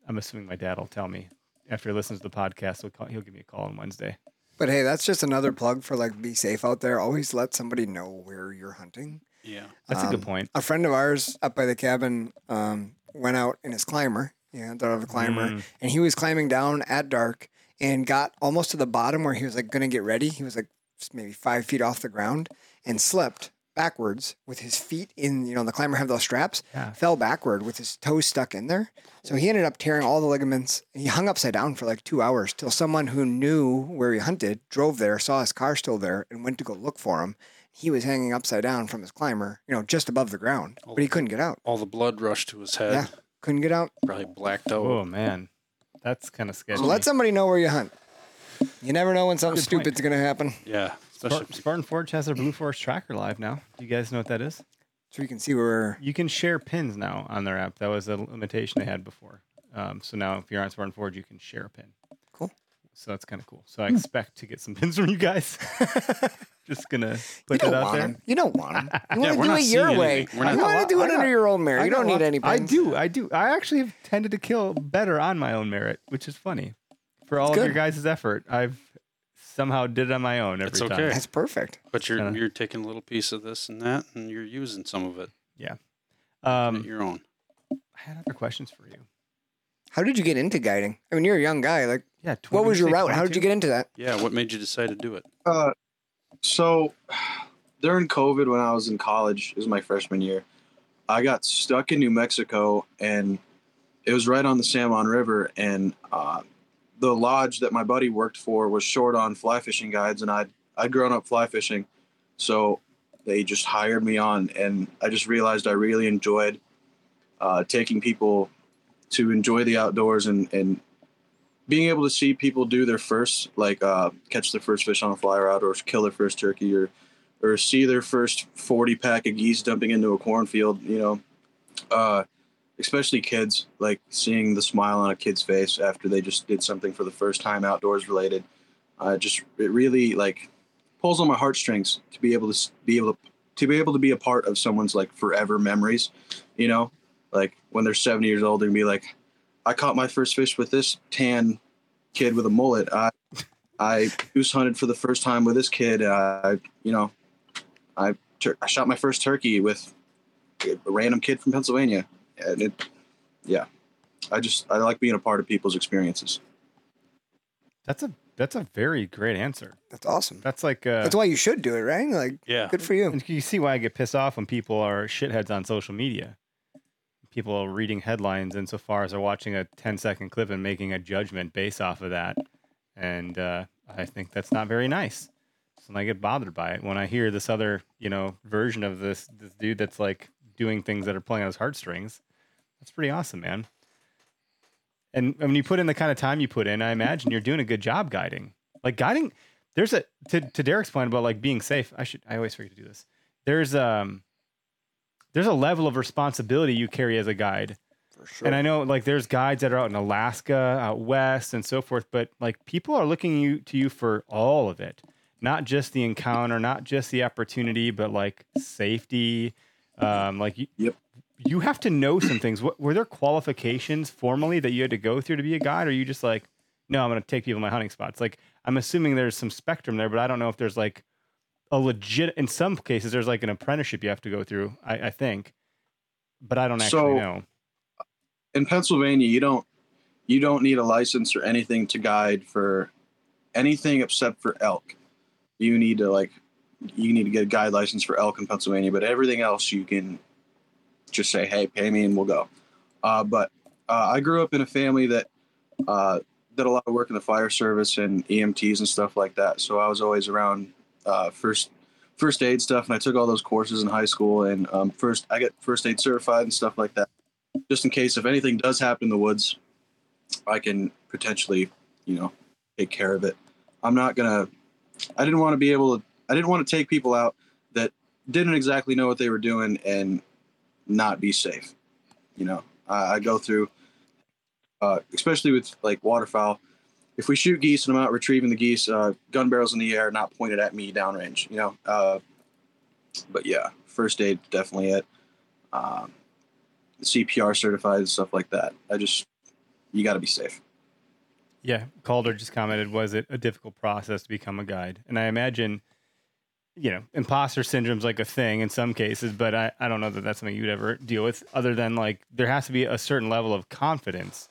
I'm assuming my dad will tell me after he listens to the podcast. He'll, call, he'll give me a call on Wednesday. But hey, that's just another plug for like be safe out there. Always let somebody know where you're hunting. Yeah, that's um, a good point. A friend of ours up by the cabin um, went out in his climber. Yeah, thought of a climber, mm. and he was climbing down at dark and got almost to the bottom where he was like going to get ready. He was like maybe five feet off the ground and slipped backwards with his feet in, you know, the climber have those straps, yeah. fell backward with his toes stuck in there. So he ended up tearing all the ligaments. He hung upside down for like two hours till someone who knew where he hunted drove there, saw his car still there, and went to go look for him. He was hanging upside down from his climber, you know, just above the ground, all but he couldn't get out. All the blood rushed to his head. Yeah, couldn't get out. Probably blacked out. Oh, man. That's kind of sketchy. So let somebody know where you hunt. You never know when something stupid's going to happen. Yeah. Spartan, Spartan Forge has their Blue Force Tracker live now. Do you guys know what that is? So you can see where... You can share pins now on their app. That was a limitation they had before. Um, so now if you're on Spartan Forge, you can share a pin. Cool. So that's kind of cool. So I hmm. expect to get some pins from you guys. Just going to put that out there. Them. You don't want them. You yeah, want to do it your way. We're not, you want to do it under your own merit. You don't need any pins. I do. I do. I actually have tended to kill better on my own merit, which is funny. For all of your guys' effort, I've somehow did it on my own every it's okay. time. That's perfect. But you're kinda. You're taking a little piece of this and that, and you're using some of it. Yeah. Um, your own. I had other questions for you. How did you get into guiding? I mean, you're a young guy. Like, yeah. What was your route? twenty-two? How did you get into that? Yeah. What made you decide to do it? Uh, so during COVID, when I was in college, it was my freshman year. I got stuck in New Mexico, and it was right on the San Juan River, and uh, the lodge that my buddy worked for was short on fly fishing guides, and I'd, I'd grown up fly fishing. So they just hired me on, and I just realized I really enjoyed uh, taking people to enjoy the outdoors and, and being able to see people do their first, like uh, catch their first fish on a fly rod, or kill their first turkey, or, or see their first forty pack of geese dumping into a cornfield, you know, uh, especially kids, like seeing the smile on a kid's face after they just did something for the first time outdoors related. uh, just it really like pulls on my heartstrings to be able to be able to, to be able to be a part of someone's like forever memories, you know, like when they're seventy years old and be like, I caught my first fish with this tan kid with a mullet. I I goose hunted for the first time with this kid. I you know, I tur- I shot my first turkey with a random kid from Pennsylvania, and it, yeah, I just I like being a part of people's experiences. That's a that's a very great answer. That's awesome. That's like uh, that's why you should do it, right? Like, yeah, good for you. And you see why I get pissed off when people are shitheads on social media. People are reading headlines insofar as they're watching a ten second clip and making a judgment based off of that. And uh, I think that's not very nice. So I get bothered by it when I hear this other, you know, version of this this dude that's like doing things that are playing on his heartstrings. That's pretty awesome, man. And when you put in the kind of time you put in, I imagine you're doing a good job guiding. Like guiding, there's a to to Derek's point about like being safe. I should I always forget to do this. There's um. There's a level of responsibility you carry as a guide. For sure. And I know like there's guides that are out in Alaska, out west and so forth, but like people are looking you to you for all of it, not just the encounter, not just the opportunity, but like safety. Um, like you, yep. you have to know some things. What, were there qualifications formally that you had to go through to be a guide? Or are you just like, no, I'm going to take people to my hunting spots. Like I'm assuming there's some spectrum there, but I don't know if there's like, a legit in some cases there's like an apprenticeship you have to go through, I, I think, but I don't actually so, know. In Pennsylvania, you don't you don't need a license or anything to guide for anything except for elk. You need to like you need to get a guide license for elk in Pennsylvania, but everything else you can just say, hey, pay me and we'll go. Uh, but uh, I grew up in a family that uh, did a lot of work in the fire service and E M Ts and stuff like that, so I was always around. Uh, first, first aid stuff, and I took all those courses in high school. And um, first, I got first aid certified and stuff like that, just in case if anything does happen in the woods, I can potentially, you know, take care of it. I'm not gonna. I didn't want to be able to. I didn't want to take people out that didn't exactly know what they were doing and not be safe. You know, I, I go through, uh, especially with like waterfowl. If we shoot geese and I'm out retrieving the geese, uh, gun barrels in the air, not pointed at me downrange, you know. Uh, but yeah, first aid definitely it. Um, C P R certified and stuff like that. I just, you got to be safe. Yeah, Calder just commented, was it a difficult process to become a guide? And I imagine, you know, imposter syndrome's like a thing in some cases, but I, I don't know that that's something you'd ever deal with other than like there has to be a certain level of confidence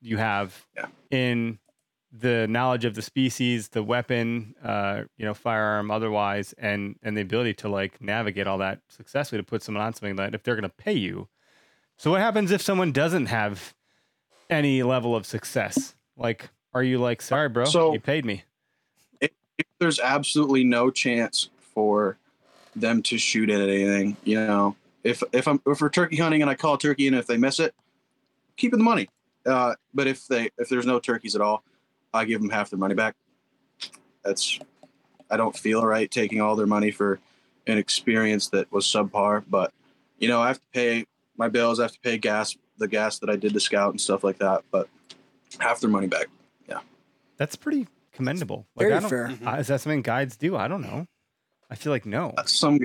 you have yeah. in the knowledge of the species, the weapon, uh, you know, firearm, otherwise, and, and the ability to like navigate all that successfully to put someone on something that if they're going to pay you. So what happens if someone doesn't have any level of success? Like, are you like, sorry, bro, so you paid me. If, if there's absolutely no chance for them to shoot at anything, you know, if, if I'm, if we're turkey hunting and I call a turkey and if they miss it, keeping the money. Uh, but if they, if there's no turkeys at all, I give them half their money back. That's, I don't feel right taking all their money for an experience that was subpar, but you know, I have to pay my bills. I have to pay gas, the gas that I did to scout and stuff like that, but half their money back. Yeah. That's pretty commendable. Like, Very I don't, fair. Mm-hmm. Is that something guides do? I don't know. I feel like no. Some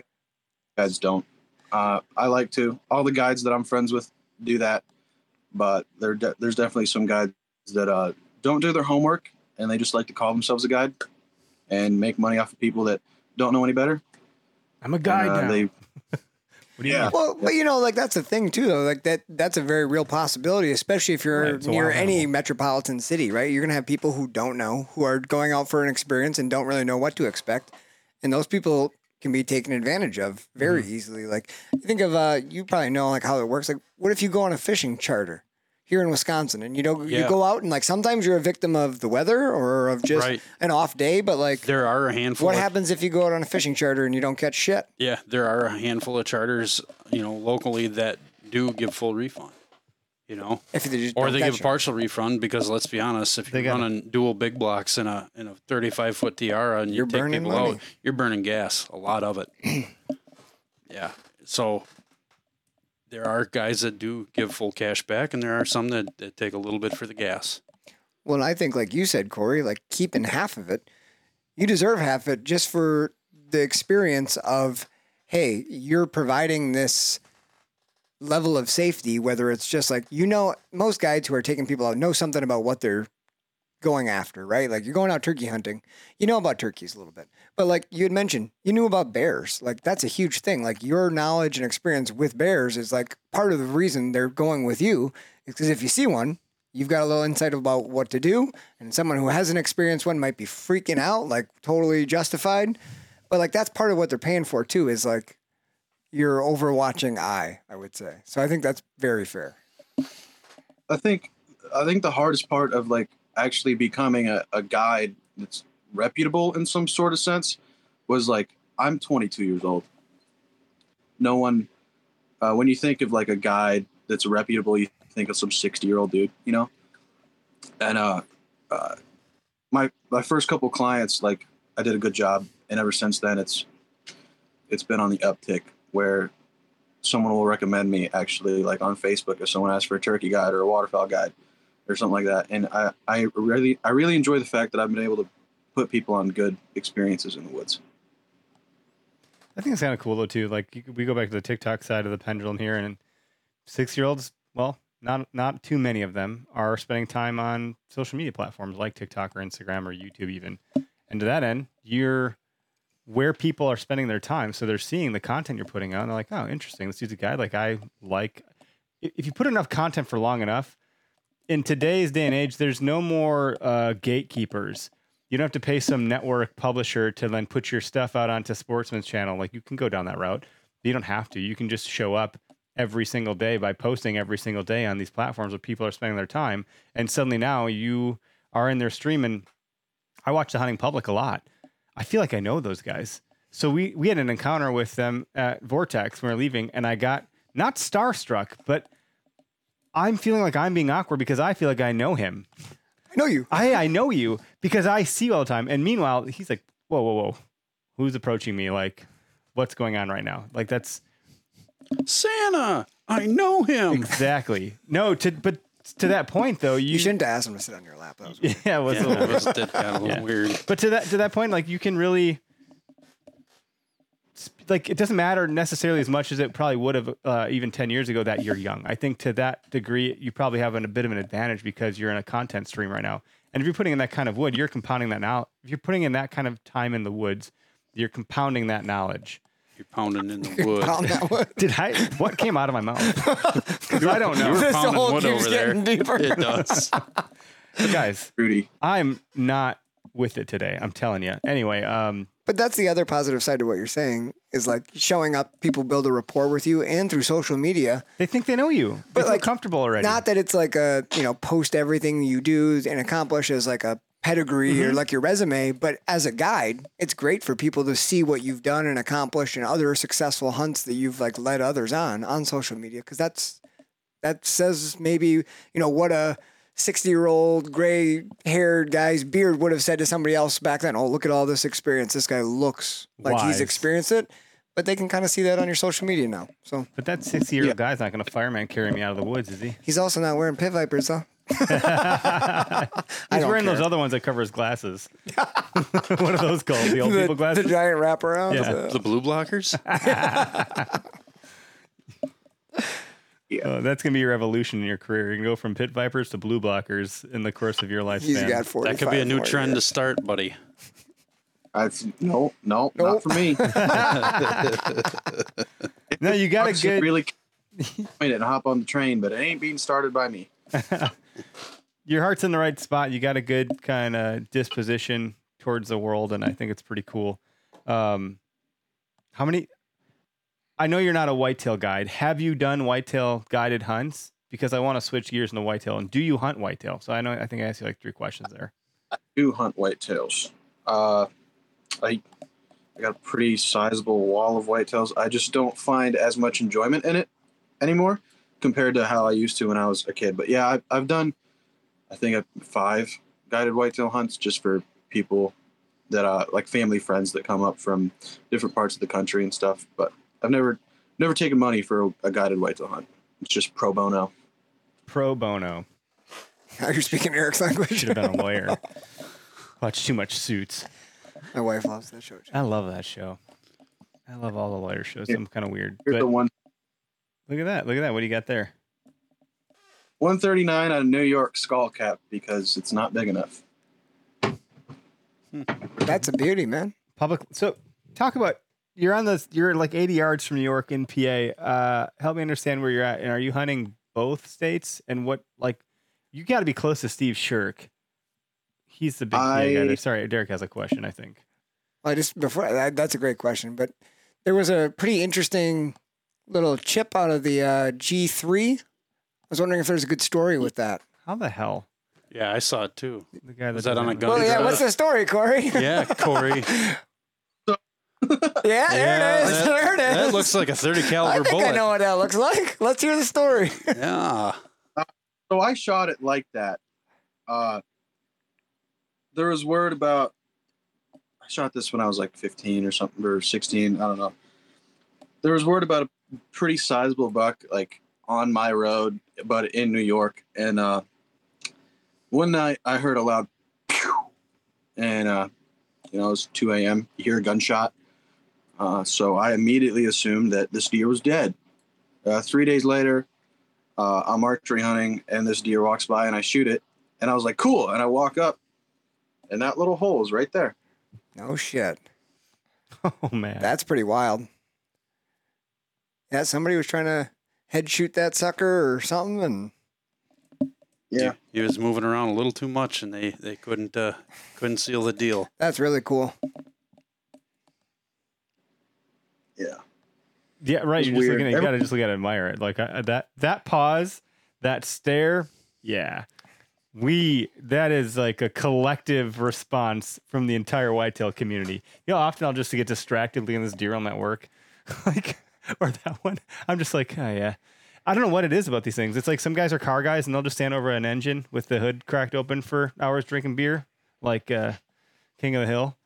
guides don't. Uh, I like to, all the guides that I'm friends with do that, but there, de- there's definitely some guides that, uh, don't do their homework and they just like to call themselves a guide and make money off of people that don't know any better. I'm a guide and, uh, now. They, what do you yeah. mean? Well, but you know, like that's the thing too, though. Like that, that's a very real possibility, especially if you're right, near any metropolitan city, right? You're going to have people who don't know, who are going out for an experience and don't really know what to expect. And those people can be taken advantage of very mm-hmm. easily. Like think of, uh, you probably know like how it works. Like what if you go on a fishing charter? Here in Wisconsin, and you know yeah. you go out and like sometimes you're a victim of the weather or of just right. an off day, but like there are a handful. What of, happens if you go out on a fishing charter and you don't catch shit? Yeah, there are a handful of charters, you know, locally that do give full refund. You know, if they just or they give a partial refund because let's be honest, if you're running it. dual big blocks in a in a thirty-five foot tiara and you you're take burning people money. out, you're burning gas, a lot of it. yeah, so. There are guys that do give full cash back, and there are some that, that take a little bit for the gas. Well, I think, like you said, Corey, like keeping half of it you deserve half it just for the experience of, hey, you're providing this level of safety, whether it's just like, you know, most guides who are taking people out know something about what they're going after, right? Like, you're going out turkey hunting, you know about turkeys a little bit, but like you had mentioned, you knew about bears. Like, that's a huge thing. Like, your knowledge and experience with bears is like part of the reason they're going with you, because if you see one, you've got a little insight about what to do. And someone who hasn't experienced one might be freaking out, like totally justified. But like, that's part of what they're paying for too, is like your overwatching eye, I would say. So I think that's very fair. I think, I think the hardest part of like actually becoming a, a guide that's reputable in some sort of sense was like, I'm twenty-two years old. No one, uh, when you think of like a guide that's reputable, you think of some sixty year old dude, you know? And, uh, uh, my, my first couple clients, like I did a good job. And ever since then, it's, it's been on the uptick where someone will recommend me actually, like on Facebook, if someone asks for a turkey guide or a waterfowl guide or something like that. And I, I really, I really enjoy the fact that I've been able to put people on good experiences in the woods. I think it's kind of cool though too. Like, we go back to the TikTok side of the pendulum here, and six year olds, well, not, not too many of them are spending time on social media platforms like TikTok or Instagram or YouTube even. And to that end, you're where people are spending their time. So they're seeing the content you're putting out and they're like, oh, interesting. Let's use a guide. Like, I like, if you put enough content for long enough, in today's day and age, there's no more uh, gatekeepers. You don't have to pay some network publisher to then put your stuff out onto Sportsman's Channel. Like, you can go down that route, but you don't have to. You can just show up every single day by posting every single day on these platforms where people are spending their time. And suddenly now you are in their stream. And I watch The Hunting Public a lot. I feel like I know those guys. So we, we had an encounter with them at Vortex when we were leaving, and I got not starstruck, but I'm feeling like I'm being awkward because I feel like I know him. I know you. I, I know you because I see you all the time. And meanwhile, he's like, whoa, whoa, whoa. Who's approaching me? Like, what's going on right now? Like, that's Santa. I know him. Exactly. No, to, but to that point though, you, you shouldn't ask him to sit on your lap. That was weird. Yeah, it was yeah. a little, it was kind of a little yeah. weird. But to that to that point, like, you can really, like, it doesn't matter necessarily as much as it probably would have uh, even ten years ago that you're young. I think to that degree, you probably have an, a bit of an advantage because you're in a content stream right now. And if you're putting in that kind of wood, you're compounding that now. If you're putting in that kind of time in the woods, you're compounding that knowledge. You're pounding in the wood. Pound that wood. Did I? What came out of my mouth? I don't know. This whole wood keeps over getting there. Deeper. It does, guys. Rudy, I'm not with it today. I'm telling you. Anyway, um, but that's the other positive side to what you're saying is like showing up. People build a rapport with you, and through social media, they think they know you. But they're like comfortable already. Not that it's like a you know post everything you do and accomplish as like a pedigree mm-hmm. or like your resume, but as a guide, it's great for people to see what you've done and accomplished and other successful hunts that you've like led others on, on social media. Cause that's, that says maybe, you know, what a sixty year old gray haired guy's beard would have said to somebody else back then. Oh, look at all this experience. This guy looks like Wise. He's experienced it, but they can kind of see that on your social media now. So, but that sixty year old yeah. guy's not going to fireman carry me out of the woods. Is he? He's also not wearing Pit Vipers though. He's wearing care. Those other ones that cover his glasses. What are those called? The old the, people glasses? The giant wraparound? Yeah. The, the blue blockers? yeah. Oh, that's going to be your evolution in your career. You can go from Pit Vipers to blue blockers in the course of your lifespan. He's got that could be a new more, trend yeah. to start, buddy. I, no, no, nope. Not for me. No, you got to get... really wait and hop on the train, but it ain't being started by me. Your heart's in the right spot. You got a good kind of disposition towards the world, and I think it's pretty cool. Um, how many? I know you're not a whitetail guide. Have you done whitetail guided hunts? Because I want to switch gears into whitetail. And do you hunt whitetail? So I know I think I asked you like three questions there. I do hunt whitetails. Uh, I I got a pretty sizable wall of whitetails. I just don't find as much enjoyment in it anymore compared to how I used to when I was a kid. But yeah, I've, I've done, I think, five guided whitetail hunts just for people that, uh, like family friends that come up from different parts of the country and stuff. But I've never, never taken money for a, a guided whitetail hunt. It's just pro bono. Pro bono. Now you're speaking Eric's language. Should have been a lawyer. Watch too much Suits. My wife loves that show. Too. I love that show. I love all the lawyer shows. Here, I'm kind of weird. Here's but the one. Look at that. Look at that. What do you got there? one thirty-nine on a New York skull cap because it's not big enough. Hmm. That's a beauty, man. Public. So talk about, you're on this, you're like eighty yards from New York in P A. Uh, help me understand where you're at. And are you hunting both states? And what, like, you got to be close to Steve Shirk. He's the big I, guy. There. Sorry, Derek has a question, I think. I just, before that, that's a great question. But there was a pretty interesting little chip out of the uh, G three. I was wondering if there's a good story with that. How the hell? Yeah, I saw it too. The guy that was that on a gun. Well, yeah, drive? What's the story, Corey? Yeah, Corey. Yeah, yeah, there it is. That, there it is. That looks like a thirty caliber bullet. I think bullet. I know what that looks like. Let's hear the story. Yeah. Uh, so I shot it like that. Uh, there was word about, I shot this when I was like fifteen or something, or sixteen, I don't know. There was word about a pretty sizable buck, like on my road, but in New York. And uh, one night I heard a loud pew, and uh, you know, it was two a.m. You hear a gunshot. Uh, so I immediately assumed that this deer was dead. Uh, three days later, uh, I'm archery hunting, and this deer walks by, and I shoot it. And I was like, cool. And I walk up, and that little hole is right there. No shit. Oh, man. That's pretty wild. Yeah, somebody was trying to head shoot that sucker or something. And yeah. He, he was moving around a little too much, and they, they couldn't uh, couldn't seal the deal. That's really cool. Yeah. Yeah, right. You're just looking at, you gotta just look at it, admire it. Like I, that, that pause, that stare. Yeah, we. That is like a collective response from the entire whitetail community. You know, often I'll just get distracted looking at this deer on that work, like or that one. I'm just like, oh yeah. I don't know what it is about these things. It's like some guys are car guys and they'll just stand over an engine with the hood cracked open for hours drinking beer, like uh, King of the Hill.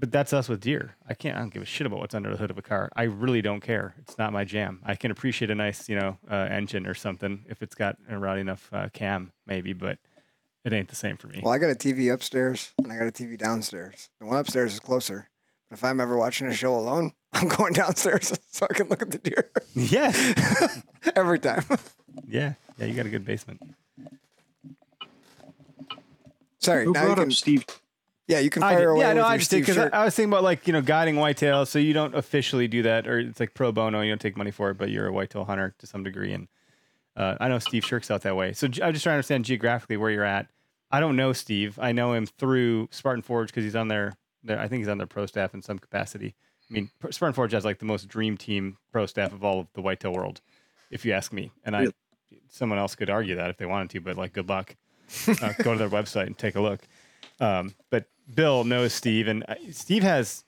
But that's us with deer. I can't, I don't give a shit about what's under the hood of a car. I really don't care. It's not my jam. I can appreciate a nice, you know, uh, engine or something if it's got a rowdy enough uh, cam maybe, but it ain't the same for me. Well, I got a T V upstairs and I got a T V downstairs. The one upstairs is closer. But if I'm ever watching a show alone, I'm going downstairs so I can look at the deer. Yeah. Every time. Yeah. Yeah. You got a good basement. Sorry. Who now brought you can, up Steve? Yeah, you can fire away. Yeah, no, I just did because I, I was thinking about like, you know, guiding whitetail. So you don't officially do that, or it's like pro bono. You don't take money for it, but you're a whitetail hunter to some degree. And uh, I know Steve Shirk's out that way. So I'm just trying to understand geographically where you're at. I don't know Steve. I know him through Spartan Forge because he's on their, their, I think he's on their pro staff in some capacity. I mean, Spartan Forge has like the most dream team pro staff of all of the whitetail world, if you ask me. And I, yeah. Someone else could argue that if they wanted to, but like, good luck. Uh, go to their website and take a look. Um, but Bill knows Steve, and Steve has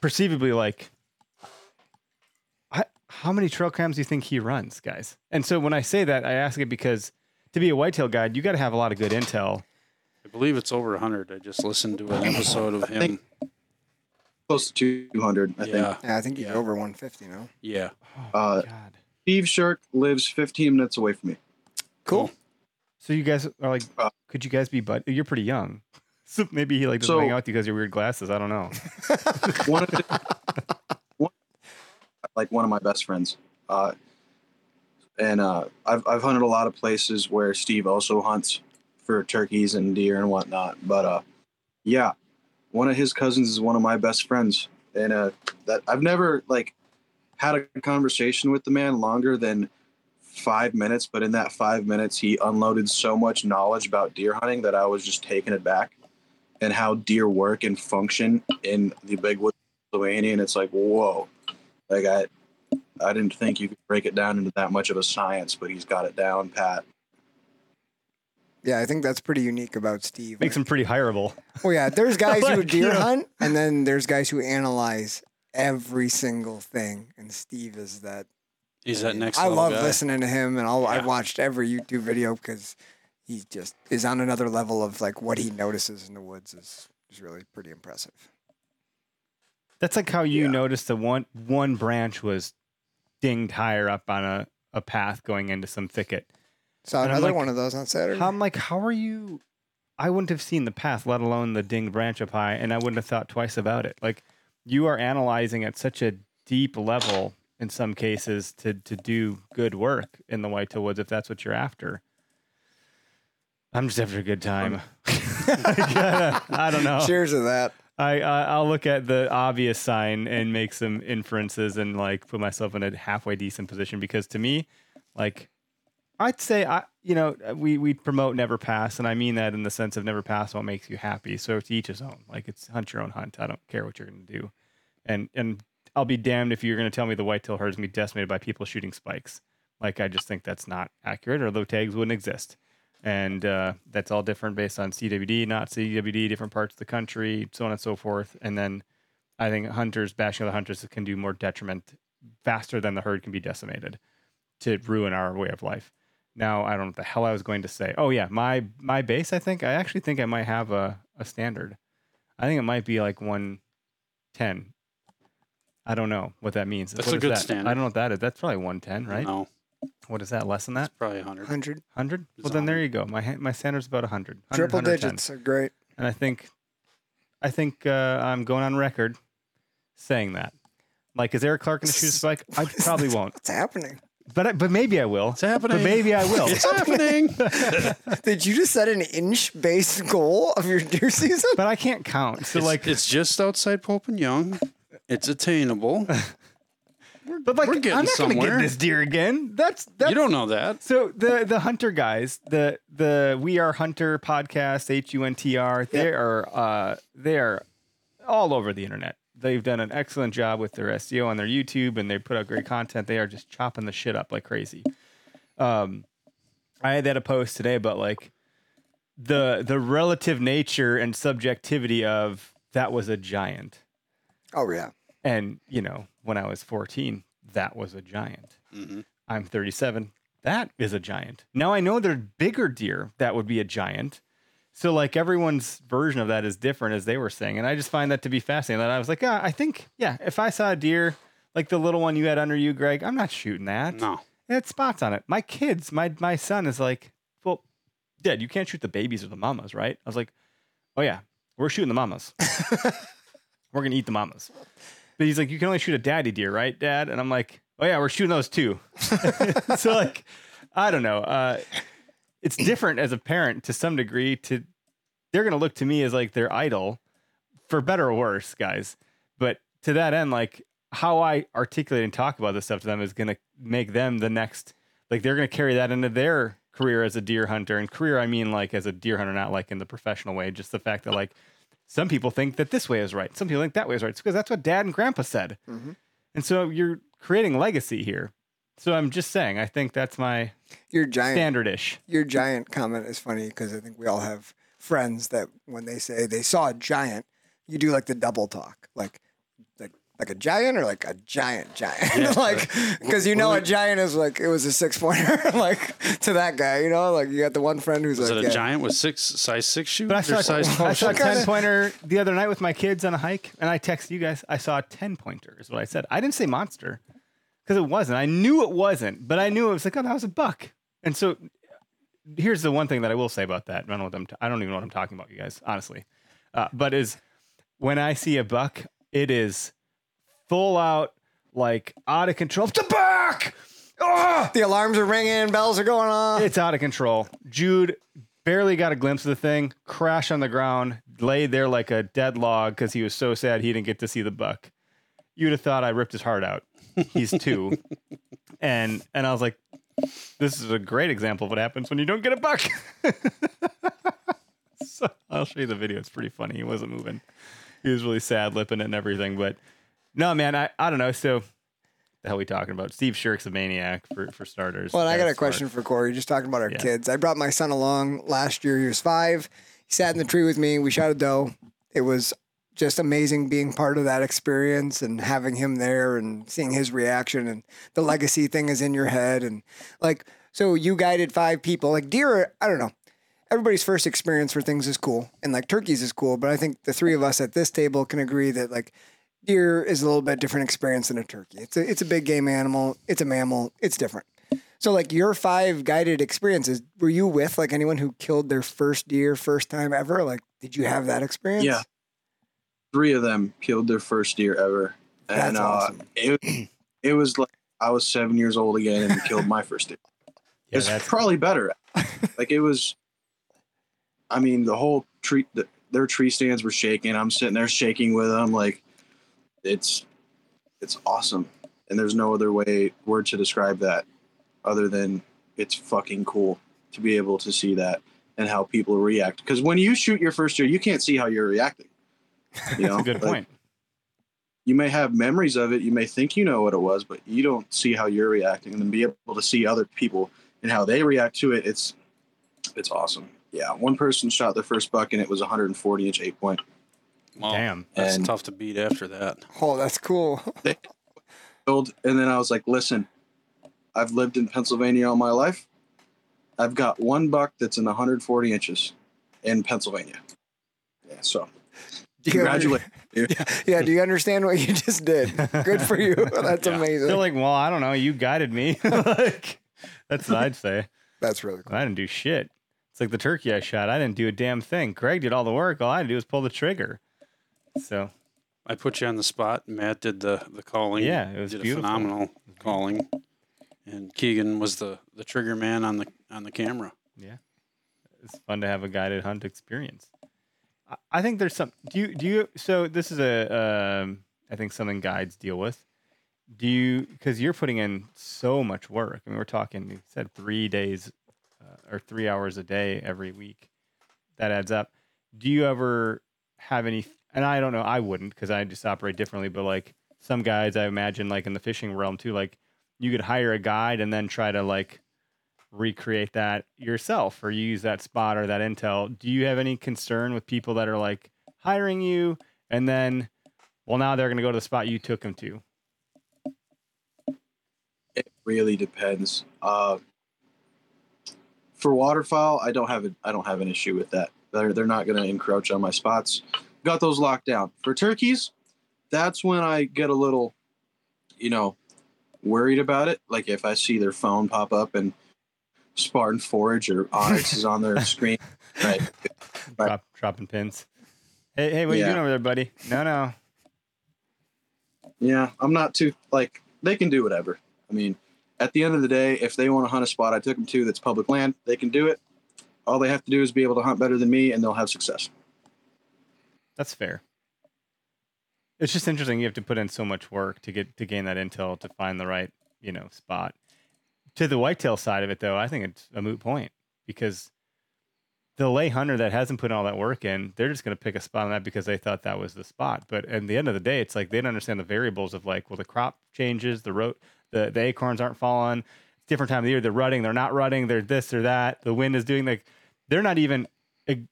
perceivably like, I, how many trail cams do you think he runs, guys? And so when I say that, I ask it because to be a whitetail guide, you got to have a lot of good intel. I believe it's over one hundred. I just listened to an episode of him. Close to two hundred, I yeah. think. Yeah, I think he's yeah. over one fifty now. Yeah. Oh, uh, God. Steve Shirk lives fifteen minutes away from me. Cool. cool. So you guys are like, uh, could you guys be bud? You're pretty young. So maybe he like doesn't so, hang out with you because of your weird glasses. I don't know. one of the, one, like one of my best friends, uh, and uh, I've I've hunted a lot of places where Steve also hunts for turkeys and deer and whatnot. But uh, yeah, one of his cousins is one of my best friends, and uh, that I've never like had a conversation with the man longer than five minutes, but in that five minutes he unloaded so much knowledge about deer hunting that I was just taking it back and how deer work and function in the big woods of Pennsylvania. And it's like, whoa, like I I didn't think you could break it down into that much of a science, but he's got it down pat. Yeah, I think that's pretty unique about Steve. Makes him pretty hireable. Oh yeah, there's guys like, who deer yeah. hunt, and then there's guys who analyze every single thing, and Steve is that. He's that next level I love guy. Listening to him, and I'll, yeah. I watched every YouTube video because he just is on another level of like what he notices in the woods is, is really pretty impressive. That's like how you yeah. noticed the one one branch was dinged higher up on a, a path going into some thicket. Saw so another like, one of those on Saturday. I'm like, how are you? I wouldn't have seen the path, let alone the dinged branch up high, and I wouldn't have thought twice about it. Like, you are analyzing at such a deep level in some cases to to do good work in the Whitetail Woods if that's what you're after. I'm just having a good time. I, gotta, I don't know. Cheers to that. I, I I'll look at the obvious sign and make some inferences and like put myself in a halfway decent position, because to me, like, I'd say I you know we we promote never pass, and I mean that in the sense of never pass what makes you happy. So to each his own. Like, it's hunt your own hunt. I don't care what you're gonna do, and and. I'll be damned if you're going to tell me the whitetail herd is going to be decimated by people shooting spikes. Like, I just think that's not accurate, or low tags wouldn't exist. And uh, that's all different based on C W D, not C W D, different parts of the country, so on and so forth. And then I think hunters, bashing other hunters can do more detriment faster than the herd can be decimated to ruin our way of life. Now, I don't know what the hell I was going to say. Oh, yeah, my my base, I think, I actually think I might have a, a standard. I think it might be like one ten. I don't know what that means. That's what a good that? standard. I don't know what that is. That's probably one ten, right? No. What is that? Less than that? It's probably one hundred. one hundred? one hundred? Well, then one hundred. There you go. My my standard's about one hundred. one hundred Triple digits are great. And I think I think uh, I'm going on record saying that. Like, is Eric Clark going to shoot a spike? I probably won't. What's happening? But I, but maybe I will. It's happening. But maybe I will. It's happening. Did you just set an inch-based goal of your deer season? But I can't count. So it's, like, it's just outside Pope and Young. It's attainable. But like, I'm not going to get this deer again. That's, that's you don't know that. So the the hunter guys, the the We Are Hunter podcast, H U N T R, they yep. are uh, they are all over the internet. They've done an excellent job with their S E O on their YouTube, and they put out great content. They are just chopping the shit up like crazy. Um, I had that a post today, but like the the relative nature and subjectivity of that was a giant. Oh, yeah. And, you know, when I was fourteen, that was a giant. Mm-hmm. I'm thirty-seven. That is a giant. Now, I know there are bigger deer that would be a giant. So, like, everyone's version of that is different, as they were saying. And I just find that to be fascinating. That I was like, ah, I think, yeah, if I saw a deer, like the little one you had under you, Greg, I'm not shooting that. No. It had spots on it. My kids, my, my son is like, well, Dad, you can't shoot the babies or the mamas, right? I was like, oh, yeah, we're shooting the mamas. We're going to eat the mamas. But he's like, you can only shoot a daddy deer, right, Dad? And I'm like, oh, yeah, we're shooting those too. So, like, I don't know. Uh, it's different as a parent to some degree. To They're going to look to me as, like, their idol, for better or worse, guys. But to that end, like, how I articulate and talk about this stuff to them is going to make them the next, like, they're going to carry that into their career as a deer hunter. And career, I mean, like, as a deer hunter, not, like, in the professional way. Just the fact that, like, some people think that this way is right. Some people think that way is right. It's because that's what Dad and Grandpa said. Mm-hmm. And so you're creating legacy here. So I'm just saying, I think that's my your giant, standard-ish. Your giant comment is funny because I think we all have friends that when they say they saw a giant, you do like the double talk. Like, like, like a giant or like a giant giant? Yeah, like, because you know a giant is like, it was a six-pointer like to that guy, you know? Like, you got the one friend who's was like... Was it a yeah. giant with six size six shoes? But I saw, size I saw a ten-pointer the other night with my kids on a hike, and I texted you guys, I saw a ten-pointer is what I said. I didn't say monster, because it wasn't. I knew it wasn't, but I knew it was like, oh, that was a buck. And so here's the one thing that I will say about that. I don't, know what I'm t- I don't even know what I'm talking about, you guys, honestly. Uh, but is when I see a buck, it is... full out, like, out of control. It's a buck! Oh! The alarms are ringing, bells are going off. It's out of control. Jude barely got a glimpse of the thing, crashed on the ground, laid there like a dead log because he was so sad he didn't get to see the buck. You'd have thought I ripped his heart out. He's two. and and I was like, this is a great example of what happens when you don't get a buck. So I'll show you the video. It's pretty funny. He wasn't moving. He was really sad, lipping it and everything, but... No, man, I, I don't know. So, the hell are we talking about? Steve Shirk's a maniac, for, for starters. Well, and I got a question for Corey. Just talking about our yeah. kids. I brought my son along last year. He was five. He sat in the tree with me. We shot a doe. It was just amazing being part of that experience and having him there and seeing his reaction. And the legacy thing is in your head. And, like, so you guided five people. Like, deer, I don't know. Everybody's first experience for things is cool. And, like, turkeys is cool. But I think the three of us at this table can agree that, like, deer is a little bit different experience than a turkey. It's a, it's a big game animal. It's a mammal. It's different. So like your five guided experiences, were you with like anyone who killed their first deer first time ever? Like, did you have that experience? Yeah. Three of them killed their first deer ever. That's and uh, awesome. it, it was like I was seven years old again and killed my first deer. Yeah, it's probably better. Like it was, I mean, the whole tree, the, their tree stands were shaking. I'm sitting there shaking with them. Like it's, it's awesome. And there's no other way word to describe that other than it's fucking cool to be able to see that and how people react. Cause when you shoot your first deer, you can't see how you're reacting. You know? That's a good like, point. You may have memories of it. You may think you know what it was, but you don't see how you're reacting. And then be able to see other people and how they react to it. It's, it's awesome. Yeah. One person shot their first buck and it was one hundred forty inch eight point. Wow. Damn. That's and tough to beat after that. Oh, that's cool. They, and then I was like, listen, I've lived in Pennsylvania all my life. I've got one buck that's in one hundred forty inches in Pennsylvania. Yeah. So congratulations. Yeah. Yeah. Do you understand what you just did? Good for you. That's yeah. amazing. They're like, well, I don't know. You guided me. Like, that's what I'd say. That's really cool. I didn't do shit. It's like the turkey I shot. I didn't do a damn thing. Greg did all the work. All I had to do was pull the trigger. So I put you on the spot. Matt did the, the calling. Yeah, it was did beautiful. A phenomenal calling. And Keegan was the, the trigger man on the on the camera. Yeah. It's fun to have a guided hunt experience. I, I think there's some do you do you so this is a um, I think something guides deal with. Do you because you're putting in so much work. I mean, we're talking you said three days uh, or three hours a day every week. That adds up. Do you ever have any And I don't know, I wouldn't because I just operate differently. But like some guys, I imagine like in the fishing realm too, like you could hire a guide and then try to like recreate that yourself or you use that spot or that intel. Do you have any concern with people that are like hiring you and then, well, now they're going to go to the spot you took them to? It really depends. Uh, for waterfowl, I don't have a, I don't have an issue with that. They're, they're not going to encroach on my spots. Got those locked down. For turkeys, that's when I get a little, you know, worried about it. Like if I see their phone pop up and Spartan Forge or Onyx is on their screen. Right. Drop, right. Dropping pins. Hey, hey, what yeah. are you doing over there, buddy? No, no. Yeah, I'm not too, like, they can do whatever. I mean, at the end of the day, if they want to hunt a spot I took them to that's public land, they can do it. All they have to do is be able to hunt better than me, and they'll have success. That's fair. It's just interesting. You have to put in so much work to get to gain that intel to find the right, you know, spot. To the whitetail side of it, though, I think it's a moot point because the lay hunter that hasn't put all that work in, they're just going to pick a spot on that because they thought that was the spot. But at the end of the day, it's like they don't understand the variables of like, well, the crop changes, the road, the, the acorns aren't falling. It's different time of the year. They're rutting. They're not rutting. They're this or that. The wind is doing like they're not even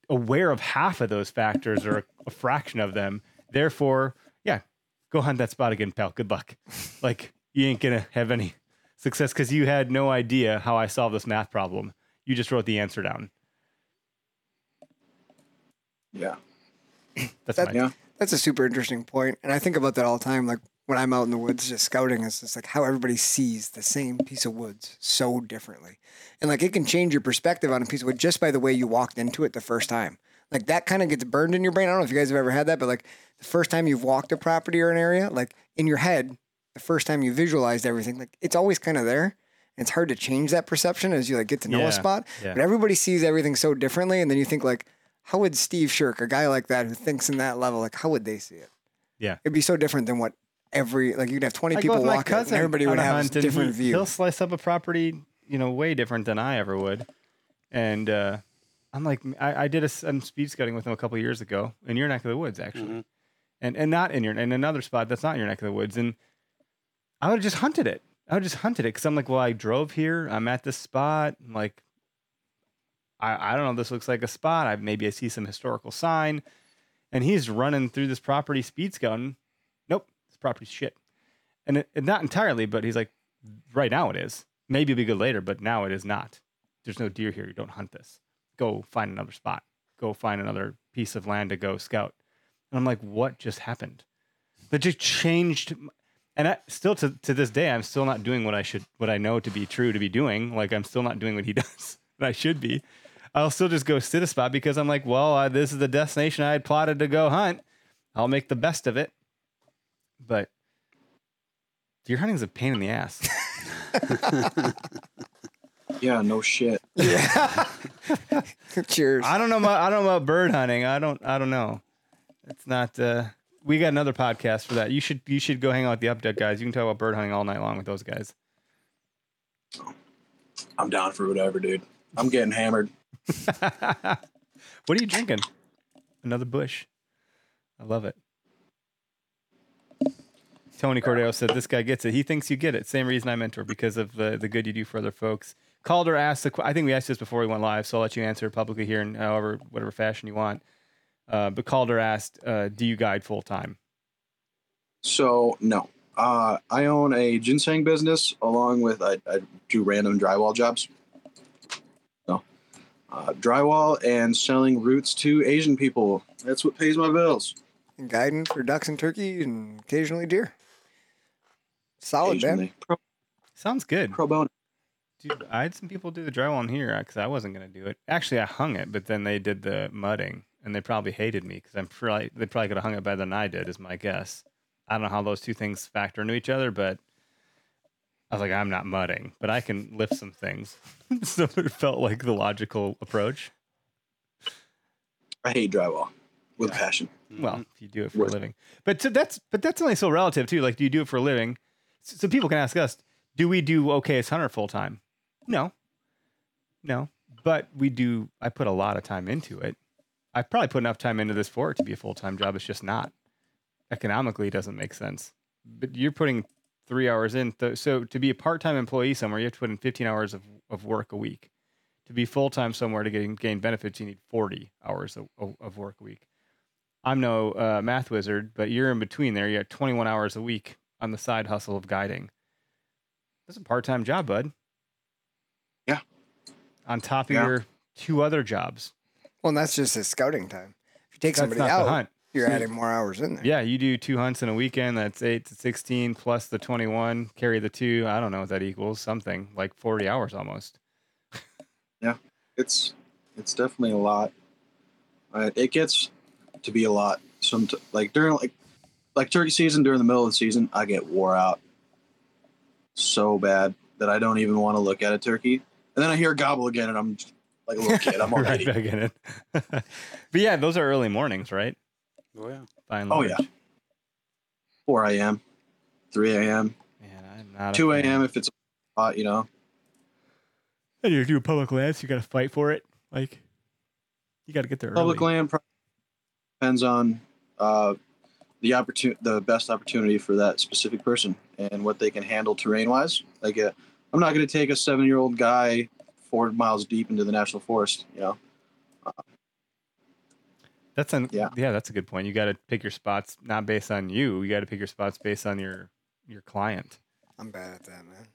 aware of half of those factors or a, a fraction of them. Therefore, yeah, go hunt that spot again, pal. Good luck. Like you ain't going to have any success because you had no idea how I solved this math problem. You just wrote the answer down. Yeah. That's that, yeah. That's a super interesting point. And I think about that all the time. Like when I'm out in the woods, just scouting, it's just like how everybody sees the same piece of woods so differently. And like, it can change your perspective on a piece of wood just by the way you walked into it the first time. Like that kind of gets burned in your brain. I don't know if you guys have ever had that, but like the first time you've walked a property or an area, like in your head, the first time you visualized everything, like it's always kind of there. And it's hard to change that perception as you like get to know yeah, a spot, yeah. But everybody sees everything so differently. And then you think like, how would Steve Shirk, a guy like that who thinks in that level, like how would they see it? Yeah. It'd be so different than what every, like you'd have twenty I people walk up and everybody would have a different view. He'll slice up a property, you know, way different than I ever would. And, uh, I'm like, I, I did a I'm speed scouting with him a couple of years ago in your neck of the woods, actually. Mm-hmm. And and not in your, in another spot that's not in your neck of the woods. And I would have just hunted it. I would have just hunted it. Cause I'm like, well, I drove here. I'm at this spot. I'm like, I, I don't know. This looks like a spot. I maybe I see some historical sign and he's running through this property speed scouting. Nope. This property's shit. And it, it, not entirely, but he's like, right now it is. Maybe it'll be good later, but now it is not. There's no deer here. You don't hunt this. Go find another spot, go find another piece of land to go scout. And I'm like, what just happened? That just changed. And I, still to, to this day, I'm still not doing what I should, what I know to be true to be doing. Like, I'm still not doing what he does, but I should be. I'll still just go sit a spot because I'm like, well, uh, this is the destination I had plotted to go hunt. I'll make the best of it. But deer hunting is a pain in the ass. Yeah, no shit. Yeah. Cheers. I don't know about, I don't know about bird hunting. I don't I don't know. It's not uh, we got another podcast for that. You should you should go hang out with the Upduck guys. You can talk about bird hunting all night long with those guys. I'm down for whatever, dude. I'm getting hammered. What are you drinking? Another Bush. I love it. Tony Cordero said, this guy gets it. He thinks you get it. Same reason I mentor, because of the, the good you do for other folks. Calder asked, the, I think we asked this before we went live, so I'll let you answer publicly here in however, whatever fashion you want. Uh, but Calder asked, uh, do you guide full time? So, no. Uh, I own a ginseng business along with, I, I do random drywall jobs. So, uh, drywall and selling roots to Asian people. That's what pays my bills. And guiding for ducks and turkey and occasionally deer. Solid, man. Sounds good. Pro bono. Dude, I had some people do the drywall in here because I wasn't going to do it. Actually, I hung it, but then they did the mudding, and they probably hated me because I'm probably they probably could have hung it better than I did, is my guess. I don't know how those two things factor into each other, but I was like, I'm not mudding, but I can lift some things. So it felt like the logical approach. I hate drywall with yeah. passion. Well, if you do it for Worth. a living, but so that's but that's only so relative too. Like, do you do it for a living? So, so people can ask us, do we do Okayest Hunter full time? No, no, but we do. I put a lot of time into it. I probably put enough time into this for it to be a full time job. It's just not economically, it doesn't make sense. But you're putting three hours in. Th- so to be a part time employee somewhere, you have to put in fifteen hours of, of work a week. To be full time somewhere to gain gain benefits, you need forty hours of, of work a week. I'm no uh, math wizard, but you're in between there. You got twenty-one hours a week on the side hustle of guiding. That's a part-time job, bud. Yeah. On top of yeah. your two other jobs. Well, and that's just his scouting time. If you take that's somebody out, hunt. you're so, adding more hours in there. Yeah, you do two hunts in a weekend. That's eight to sixteen plus the twenty-one. Carry the two. I don't know what that equals. Something like forty hours almost. Yeah, it's it's definitely a lot. Uh, it gets... to be a lot. Some t- like during like like turkey season, during the middle of the season, I get wore out so bad that I don't even want to look at a turkey. And then I hear gobble again, and I'm just, like a little kid. I'm already right back in it. But yeah, those are early mornings, right? Oh yeah. By and large. Oh yeah. four a.m., three a.m., man, I'm not two a.m. if it's hot, you know. And you do a public land, so you got to fight for it. Like you got to get there. Public early. land. Pro- Depends on uh, the opportun- the best opportunity for that specific person and what they can handle terrain-wise. Like, a, I'm not going to take a seven-year-old guy four miles deep into the national forest. You know, uh, that's an yeah. yeah, that's a good point. You got to pick your spots not based on you. You got to pick your spots based on your your client. I'm bad at that, man.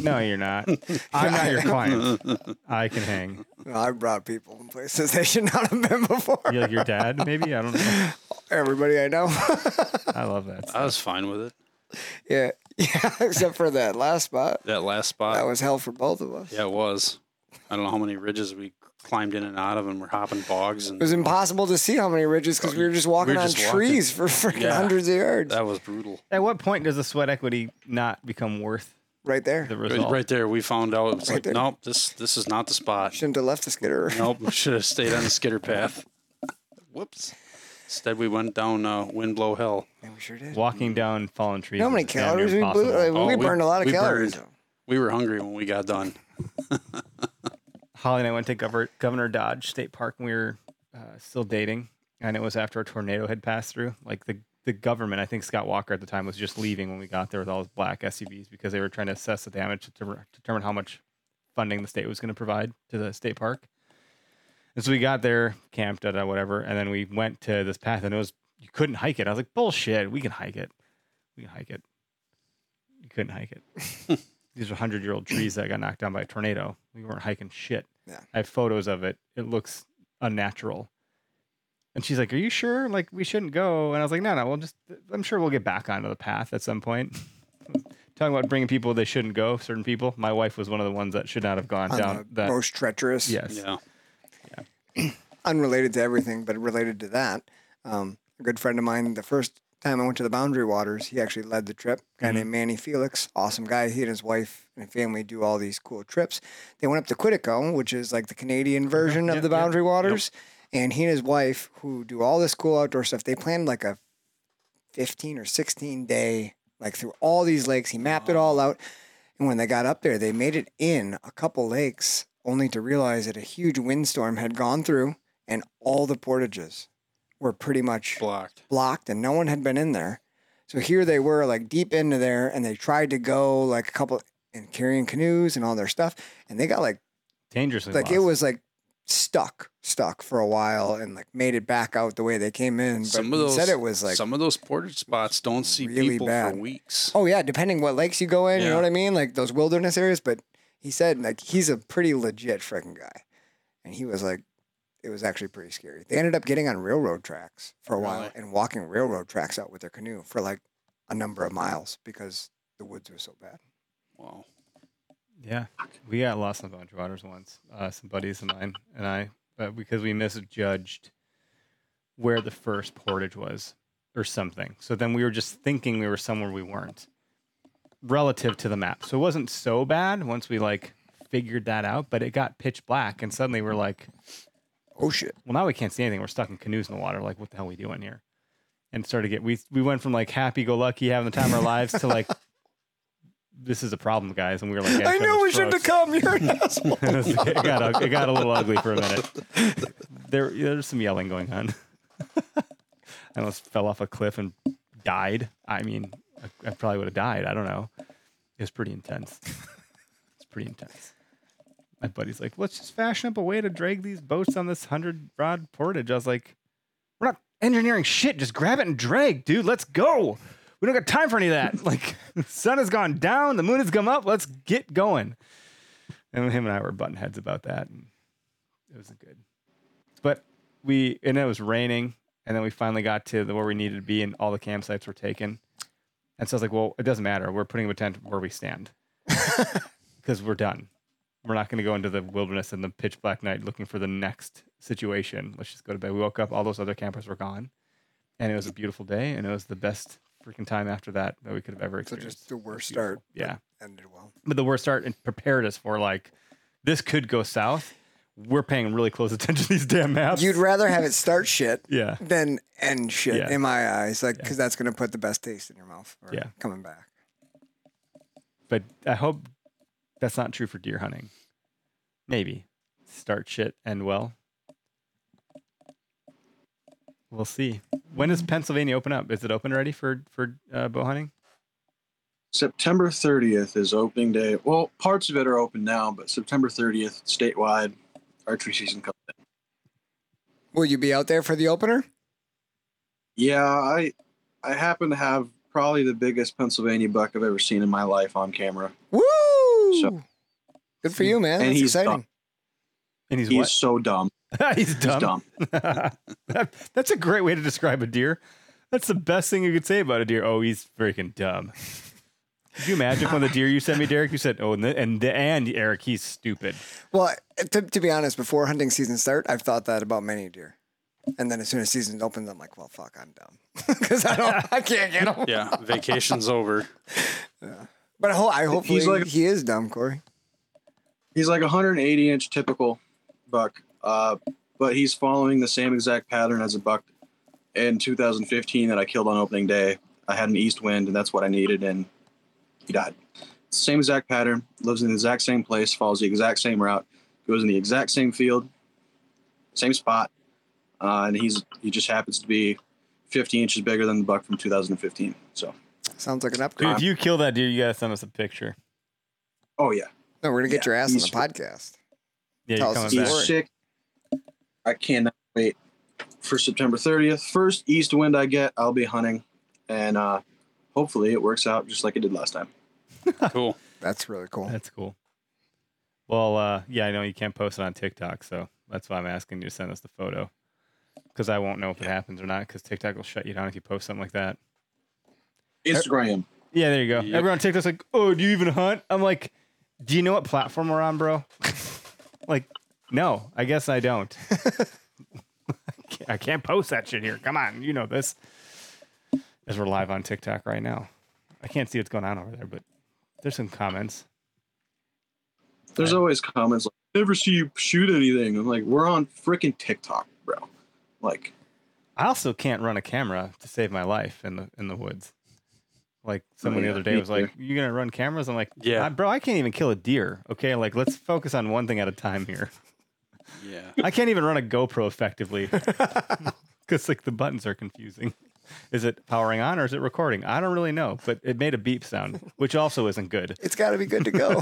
No, you're not. I'm not your client. I can hang. Well, I brought people in places they should not have been before. You're like your dad, maybe? I don't know. Everybody I know. I love that stuff. I was fine with it. Yeah. Yeah, except for that last spot. That last spot. That was hell for both of us. Yeah, it was. I don't know how many ridges we climbed in and out of, and we're hopping bogs. And it was impossible to see how many ridges because we were just walking we were just on walking. trees for freaking yeah. hundreds of yards. That was brutal. At what point does the sweat equity not become worth Right there. The right there. We found out. It was right like, there. Nope, this this is not the spot. Shouldn't have left the skidder. Nope, we should have stayed on the skidder path. Whoops. Instead, we went down uh, Windblow Hill. Yeah, we sure did. Walking down fallen trees. How many calories we blew? Like, oh, we burned we, a lot of we calories. Burned. We were hungry when we got done. Holly and I went to Gover- Governor Dodge State Park, and we were uh, still dating. And it was after a tornado had passed through. Like the The government, I think Scott Walker at the time was just leaving when we got there with all his black S U Vs because they were trying to assess the damage to ter- determine how much funding the state was going to provide to the state park. And so we got there, camped at whatever, and then we went to this path, and it was you couldn't hike it. I was like, bullshit, we can hike it. We can hike it. You couldn't hike it. These are hundred-year-old trees that got knocked down by a tornado. We weren't hiking shit. Yeah. I have photos of it. It looks unnatural. And she's like, are you sure? Like, we shouldn't go. And I was like, no, no, we'll just, I'm sure we'll get back onto the path at some point. Talking about bringing people they shouldn't go, certain people. My wife was one of the ones that should not have gone I'm down. The most treacherous. Yes. Yeah. Yeah. Unrelated to everything, but related to that. Um, a good friend of mine, the first time I went to the Boundary Waters, he actually led the trip. A guy mm-hmm. named Manny Felix, awesome guy. He and his wife and family do all these cool trips. They went up to Quetico, which is like the Canadian version yep, of the yep, Boundary yep, Waters. Yep. And he and his wife, who do all this cool outdoor stuff, they planned like a fifteen or sixteen day, like through all these lakes. He mapped oh. it all out. And when they got up there, they made it in a couple lakes only to realize that a huge windstorm had gone through and all the portages were pretty much blocked blocked and no one had been in there. So here they were like deep into there and they tried to go like a couple and carrying canoes and all their stuff. And they got like dangerously like lost. It was like stuck, stuck for a while and like made it back out the way they came in. But some of those, said it was like some of those portage spots don't see really people bad. For weeks. Oh yeah. Depending what lakes you go in, yeah. you know what I mean? Like those wilderness areas. But he said like, he's a pretty legit freaking guy. And he was like, it was actually pretty scary. They ended up getting on railroad tracks for a while really? and walking railroad tracks out with their canoe for like a number of miles because the woods were so bad. Wow. Yeah. We got lost in the Boundary Waters once, uh, some buddies of mine and I, uh, because we misjudged where the first portage was or something. So then we were just thinking we were somewhere we weren't relative to the map. So it wasn't so bad once we like figured that out, but it got pitch black and suddenly we're like... Oh shit! Well, now we can't see anything. We're stuck in canoes in the water. Like, what the hell are we doing here? And started to get we we went from like happy go lucky having the time of our lives to like this is a problem, guys. And we were like, I knew we shouldn't have come. You're an asshole. it, got, it got a little ugly for a minute. There there's some yelling going on. I almost fell off a cliff and died. I mean, I, I probably would have died. I don't know. It was pretty intense. It's pretty intense. My buddy's like, let's just fashion up a way to drag these boats on this hundred rod portage. I was like, we're not engineering shit. Just grab it and drag, dude. Let's go. We don't got time for any of that. Like, the sun has gone down. The moon has come up. Let's get going. And him and I were button heads about that. And it wasn't good. But we, and it was raining. And then we finally got to the, where we needed to be and all the campsites were taken. And so I was like, well, it doesn't matter. We're putting up a tent where we stand because we're done. We're not going to go into the wilderness in the pitch black night looking for the next situation. Let's just go to bed. We woke up. All those other campers were gone. And it was a beautiful day. And it was the best freaking time after that that we could have ever experienced. So just the worst start. Yeah. Ended well. But the worst start and prepared us for like, this could go south. We're paying really close attention to these damn maps. You'd rather have it start shit yeah. than end shit yeah. in my eyes. Like, because yeah. that's going to put the best taste in your mouth for yeah. coming back. But I hope... That's not true for deer hunting. Maybe. Start shit, end well. We'll see. When does Pennsylvania open up? Is it open already for, for uh, bow hunting? September thirtieth is opening day. Well, parts of it are open now, but September thirtieth, statewide, archery season comes in. Will you be out there for the opener? Yeah, I I happen to have probably the biggest Pennsylvania buck I've ever seen in my life on camera. Woo! So, good for you, man. And That's he's exciting. Dumb. And he's, he's what? so dumb. he's dumb. He's dumb. that, that's a great way to describe a deer. That's the best thing you could say about a deer. Oh, he's freaking dumb. Could you imagine when the deer you sent me, Derek? You said, oh, and the, and, the, and Eric, he's stupid. Well, to, to be honest, before hunting season start, I've thought that about many deer. And then as soon as season opens, I'm like, well, fuck, I'm dumb. Because I don't, I can't get them. Yeah, vacation's over. Yeah. But I hope I hopefully he's like, he is dumb, Corey. He's like a one hundred eighty inch typical buck, uh, but he's following the same exact pattern as a buck in two thousand fifteen that I killed on opening day. I had an east wind, and that's what I needed, and he died. Same exact pattern, lives in the exact same place, follows the exact same route, goes in the exact same field, same spot, uh, and he's he just happens to be fifty inches bigger than the buck from two thousand fifteen. So. Sounds like an upgrade. Dude, if you kill that deer, you gotta send us a picture. Oh yeah. No, we're gonna get yeah, your ass on the podcast. Yeah, Tell you're us coming back. Sick. I cannot wait for September thirtieth. First east wind I get, I'll be hunting, and uh, hopefully it works out just like it did last time. Cool. That's really cool. That's cool. Well, uh, yeah, I know you can't post it on TikTok, so that's why I'm asking you to send us the photo. because I won't know if it happens or not, because TikTok will shut you down if you post something like that. Instagram. Yeah, there you go. Yeah. Everyone on TikTok's like, oh, do you even hunt? I'm like, do you know what platform we're on, bro? Like, no, I guess I don't. I can't post that shit here. Come on, you know this. As we're live on TikTok right now. I can't see what's going on over there, but there's some comments. There's and, always comments like, never see you shoot anything. I'm like, we're on freaking TikTok, bro. Like, I also can't run a camera to save my life in the in the woods. Like, someone oh, yeah, the other day was like, you're going to run cameras? I'm like, yeah, bro, I can't even kill a deer. Okay, like, let's focus on one thing at a time here. Yeah. I can't even run a GoPro effectively because, like, the buttons are confusing. Is it powering on or is it recording? I don't really know, but it made a beep sound, which also isn't good. It's got to be good to go.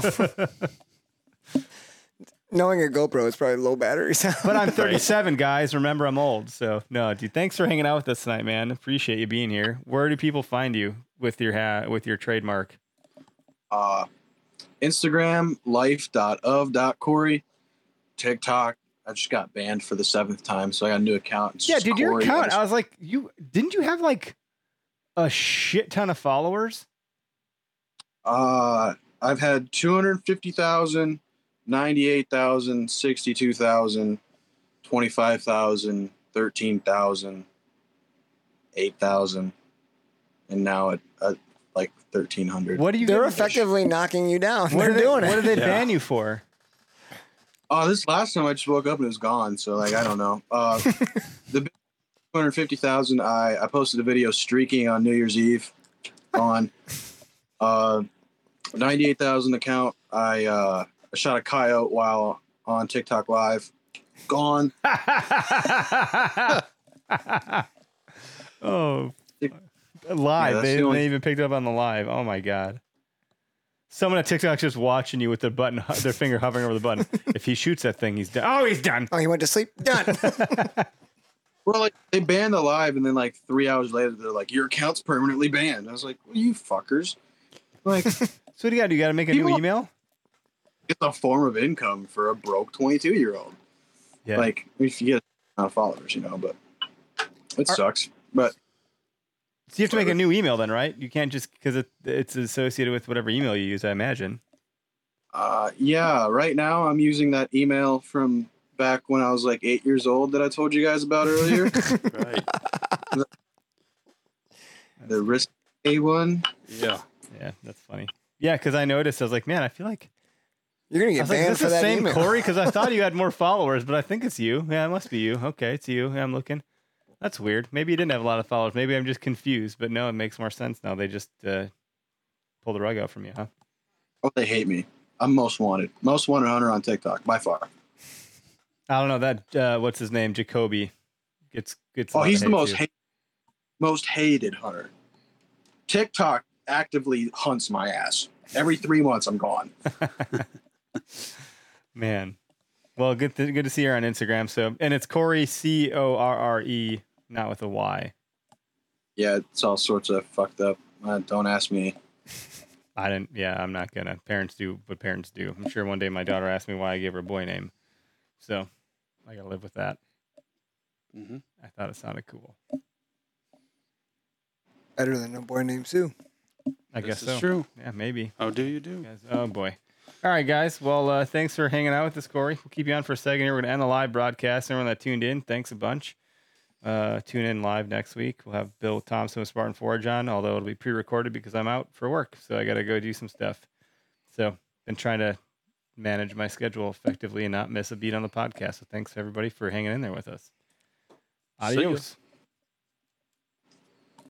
Knowing a GoPro is probably low battery sound. But I'm thirty-seven, guys. Remember, I'm old. So, no, dude, thanks for hanging out with us tonight, man. Appreciate you being here. Where do people find you? With your hat, with your trademark, uh, Instagram life dot of dot corey, TikTok. I just got banned for the seventh time, so I got a new account. It's yeah, dude, Corey, your account. I was like, you didn't you have like a shit ton of followers? Uh, I've had two hundred fifty thousand, ninety-eight thousand, sixty-two thousand, twenty-five thousand, thirteen thousand, eight thousand. And now at uh, like thirteen hundred. What are you? They're effectively fish? knocking you down. What They're they, doing it. What did they yeah. ban you for? Oh, this last time I just woke up and it was gone. So like I don't know. Uh, the two hundred fifty thousand. I I posted a video streaking on New Year's Eve. On uh, ninety-eight thousand account. I uh, I shot a coyote while on TikTok Live. Gone. Oh. Live. Yeah, they, the only... they even picked up on the live. Oh my God. Someone at TikTok's just watching you with their button, their finger hovering over the button. If he shoots that thing, he's done. Oh, he's done. Oh, he went to sleep. Done. Well, like they banned the live, and then like three hours later, they're like, your account's permanently banned. I was like, what are you fuckers? Like, so what do you got? You got to make a new email? It's a form of income for a broke twenty-two year old. Yeah. Like, if you get a lot of followers, you know, but it Are- sucks. But. So you have to make a new email then, right? You can't just, because it, it's associated with whatever email you use, I imagine. Uh, yeah, right now I'm using that email from back when I was like eight years old that I told you guys about earlier. Right. The, the risque one. Yeah. Yeah, that's funny. Yeah, because I noticed, I was like, man, I feel like. You're going to get banned like, for that email. Is this the same Corey? Because I thought you had more followers, but I think it's you. Yeah, it must be you. Okay, it's you. Yeah, I'm looking. That's weird. Maybe you didn't have a lot of followers. Maybe I'm just confused, but no, it makes more sense now. They just uh, pull the rug out from you, huh? Oh, they hate me. I'm most wanted. Most wanted hunter on TikTok, by far. I don't know. That, uh, what's his name? Jacoby. Gets, gets oh, he's the most, hate, most hated hunter. TikTok actively hunts my ass. Every three months, I'm gone. Man. Well, good to, good to see her on Instagram. So, and it's Corey, C O R R E, not with a Y. Yeah, it's all sorts of fucked up. Uh, don't ask me. I didn't. Yeah, I'm not gonna. Parents do what parents do. I'm sure one day my daughter asked me why I gave her a boy name. So, I gotta live with that. Mm-hmm. I thought it sounded cool. Better than a boy named Sue. I this guess is so. True. Yeah, maybe. Oh, do you do? Guys, oh boy. All right, guys. Well, uh, thanks for hanging out with us, Corey. We'll keep you on for a second here. We're going to end the live broadcast. Everyone that tuned in, thanks a bunch. Uh, tune in live next week. We'll have Bill Thompson with Spartan Forge on, although it'll be pre-recorded because I'm out for work, so I got to go do some stuff. So been trying to manage my schedule effectively and not miss a beat on the podcast. So thanks, everybody, for hanging in there with us. Adios.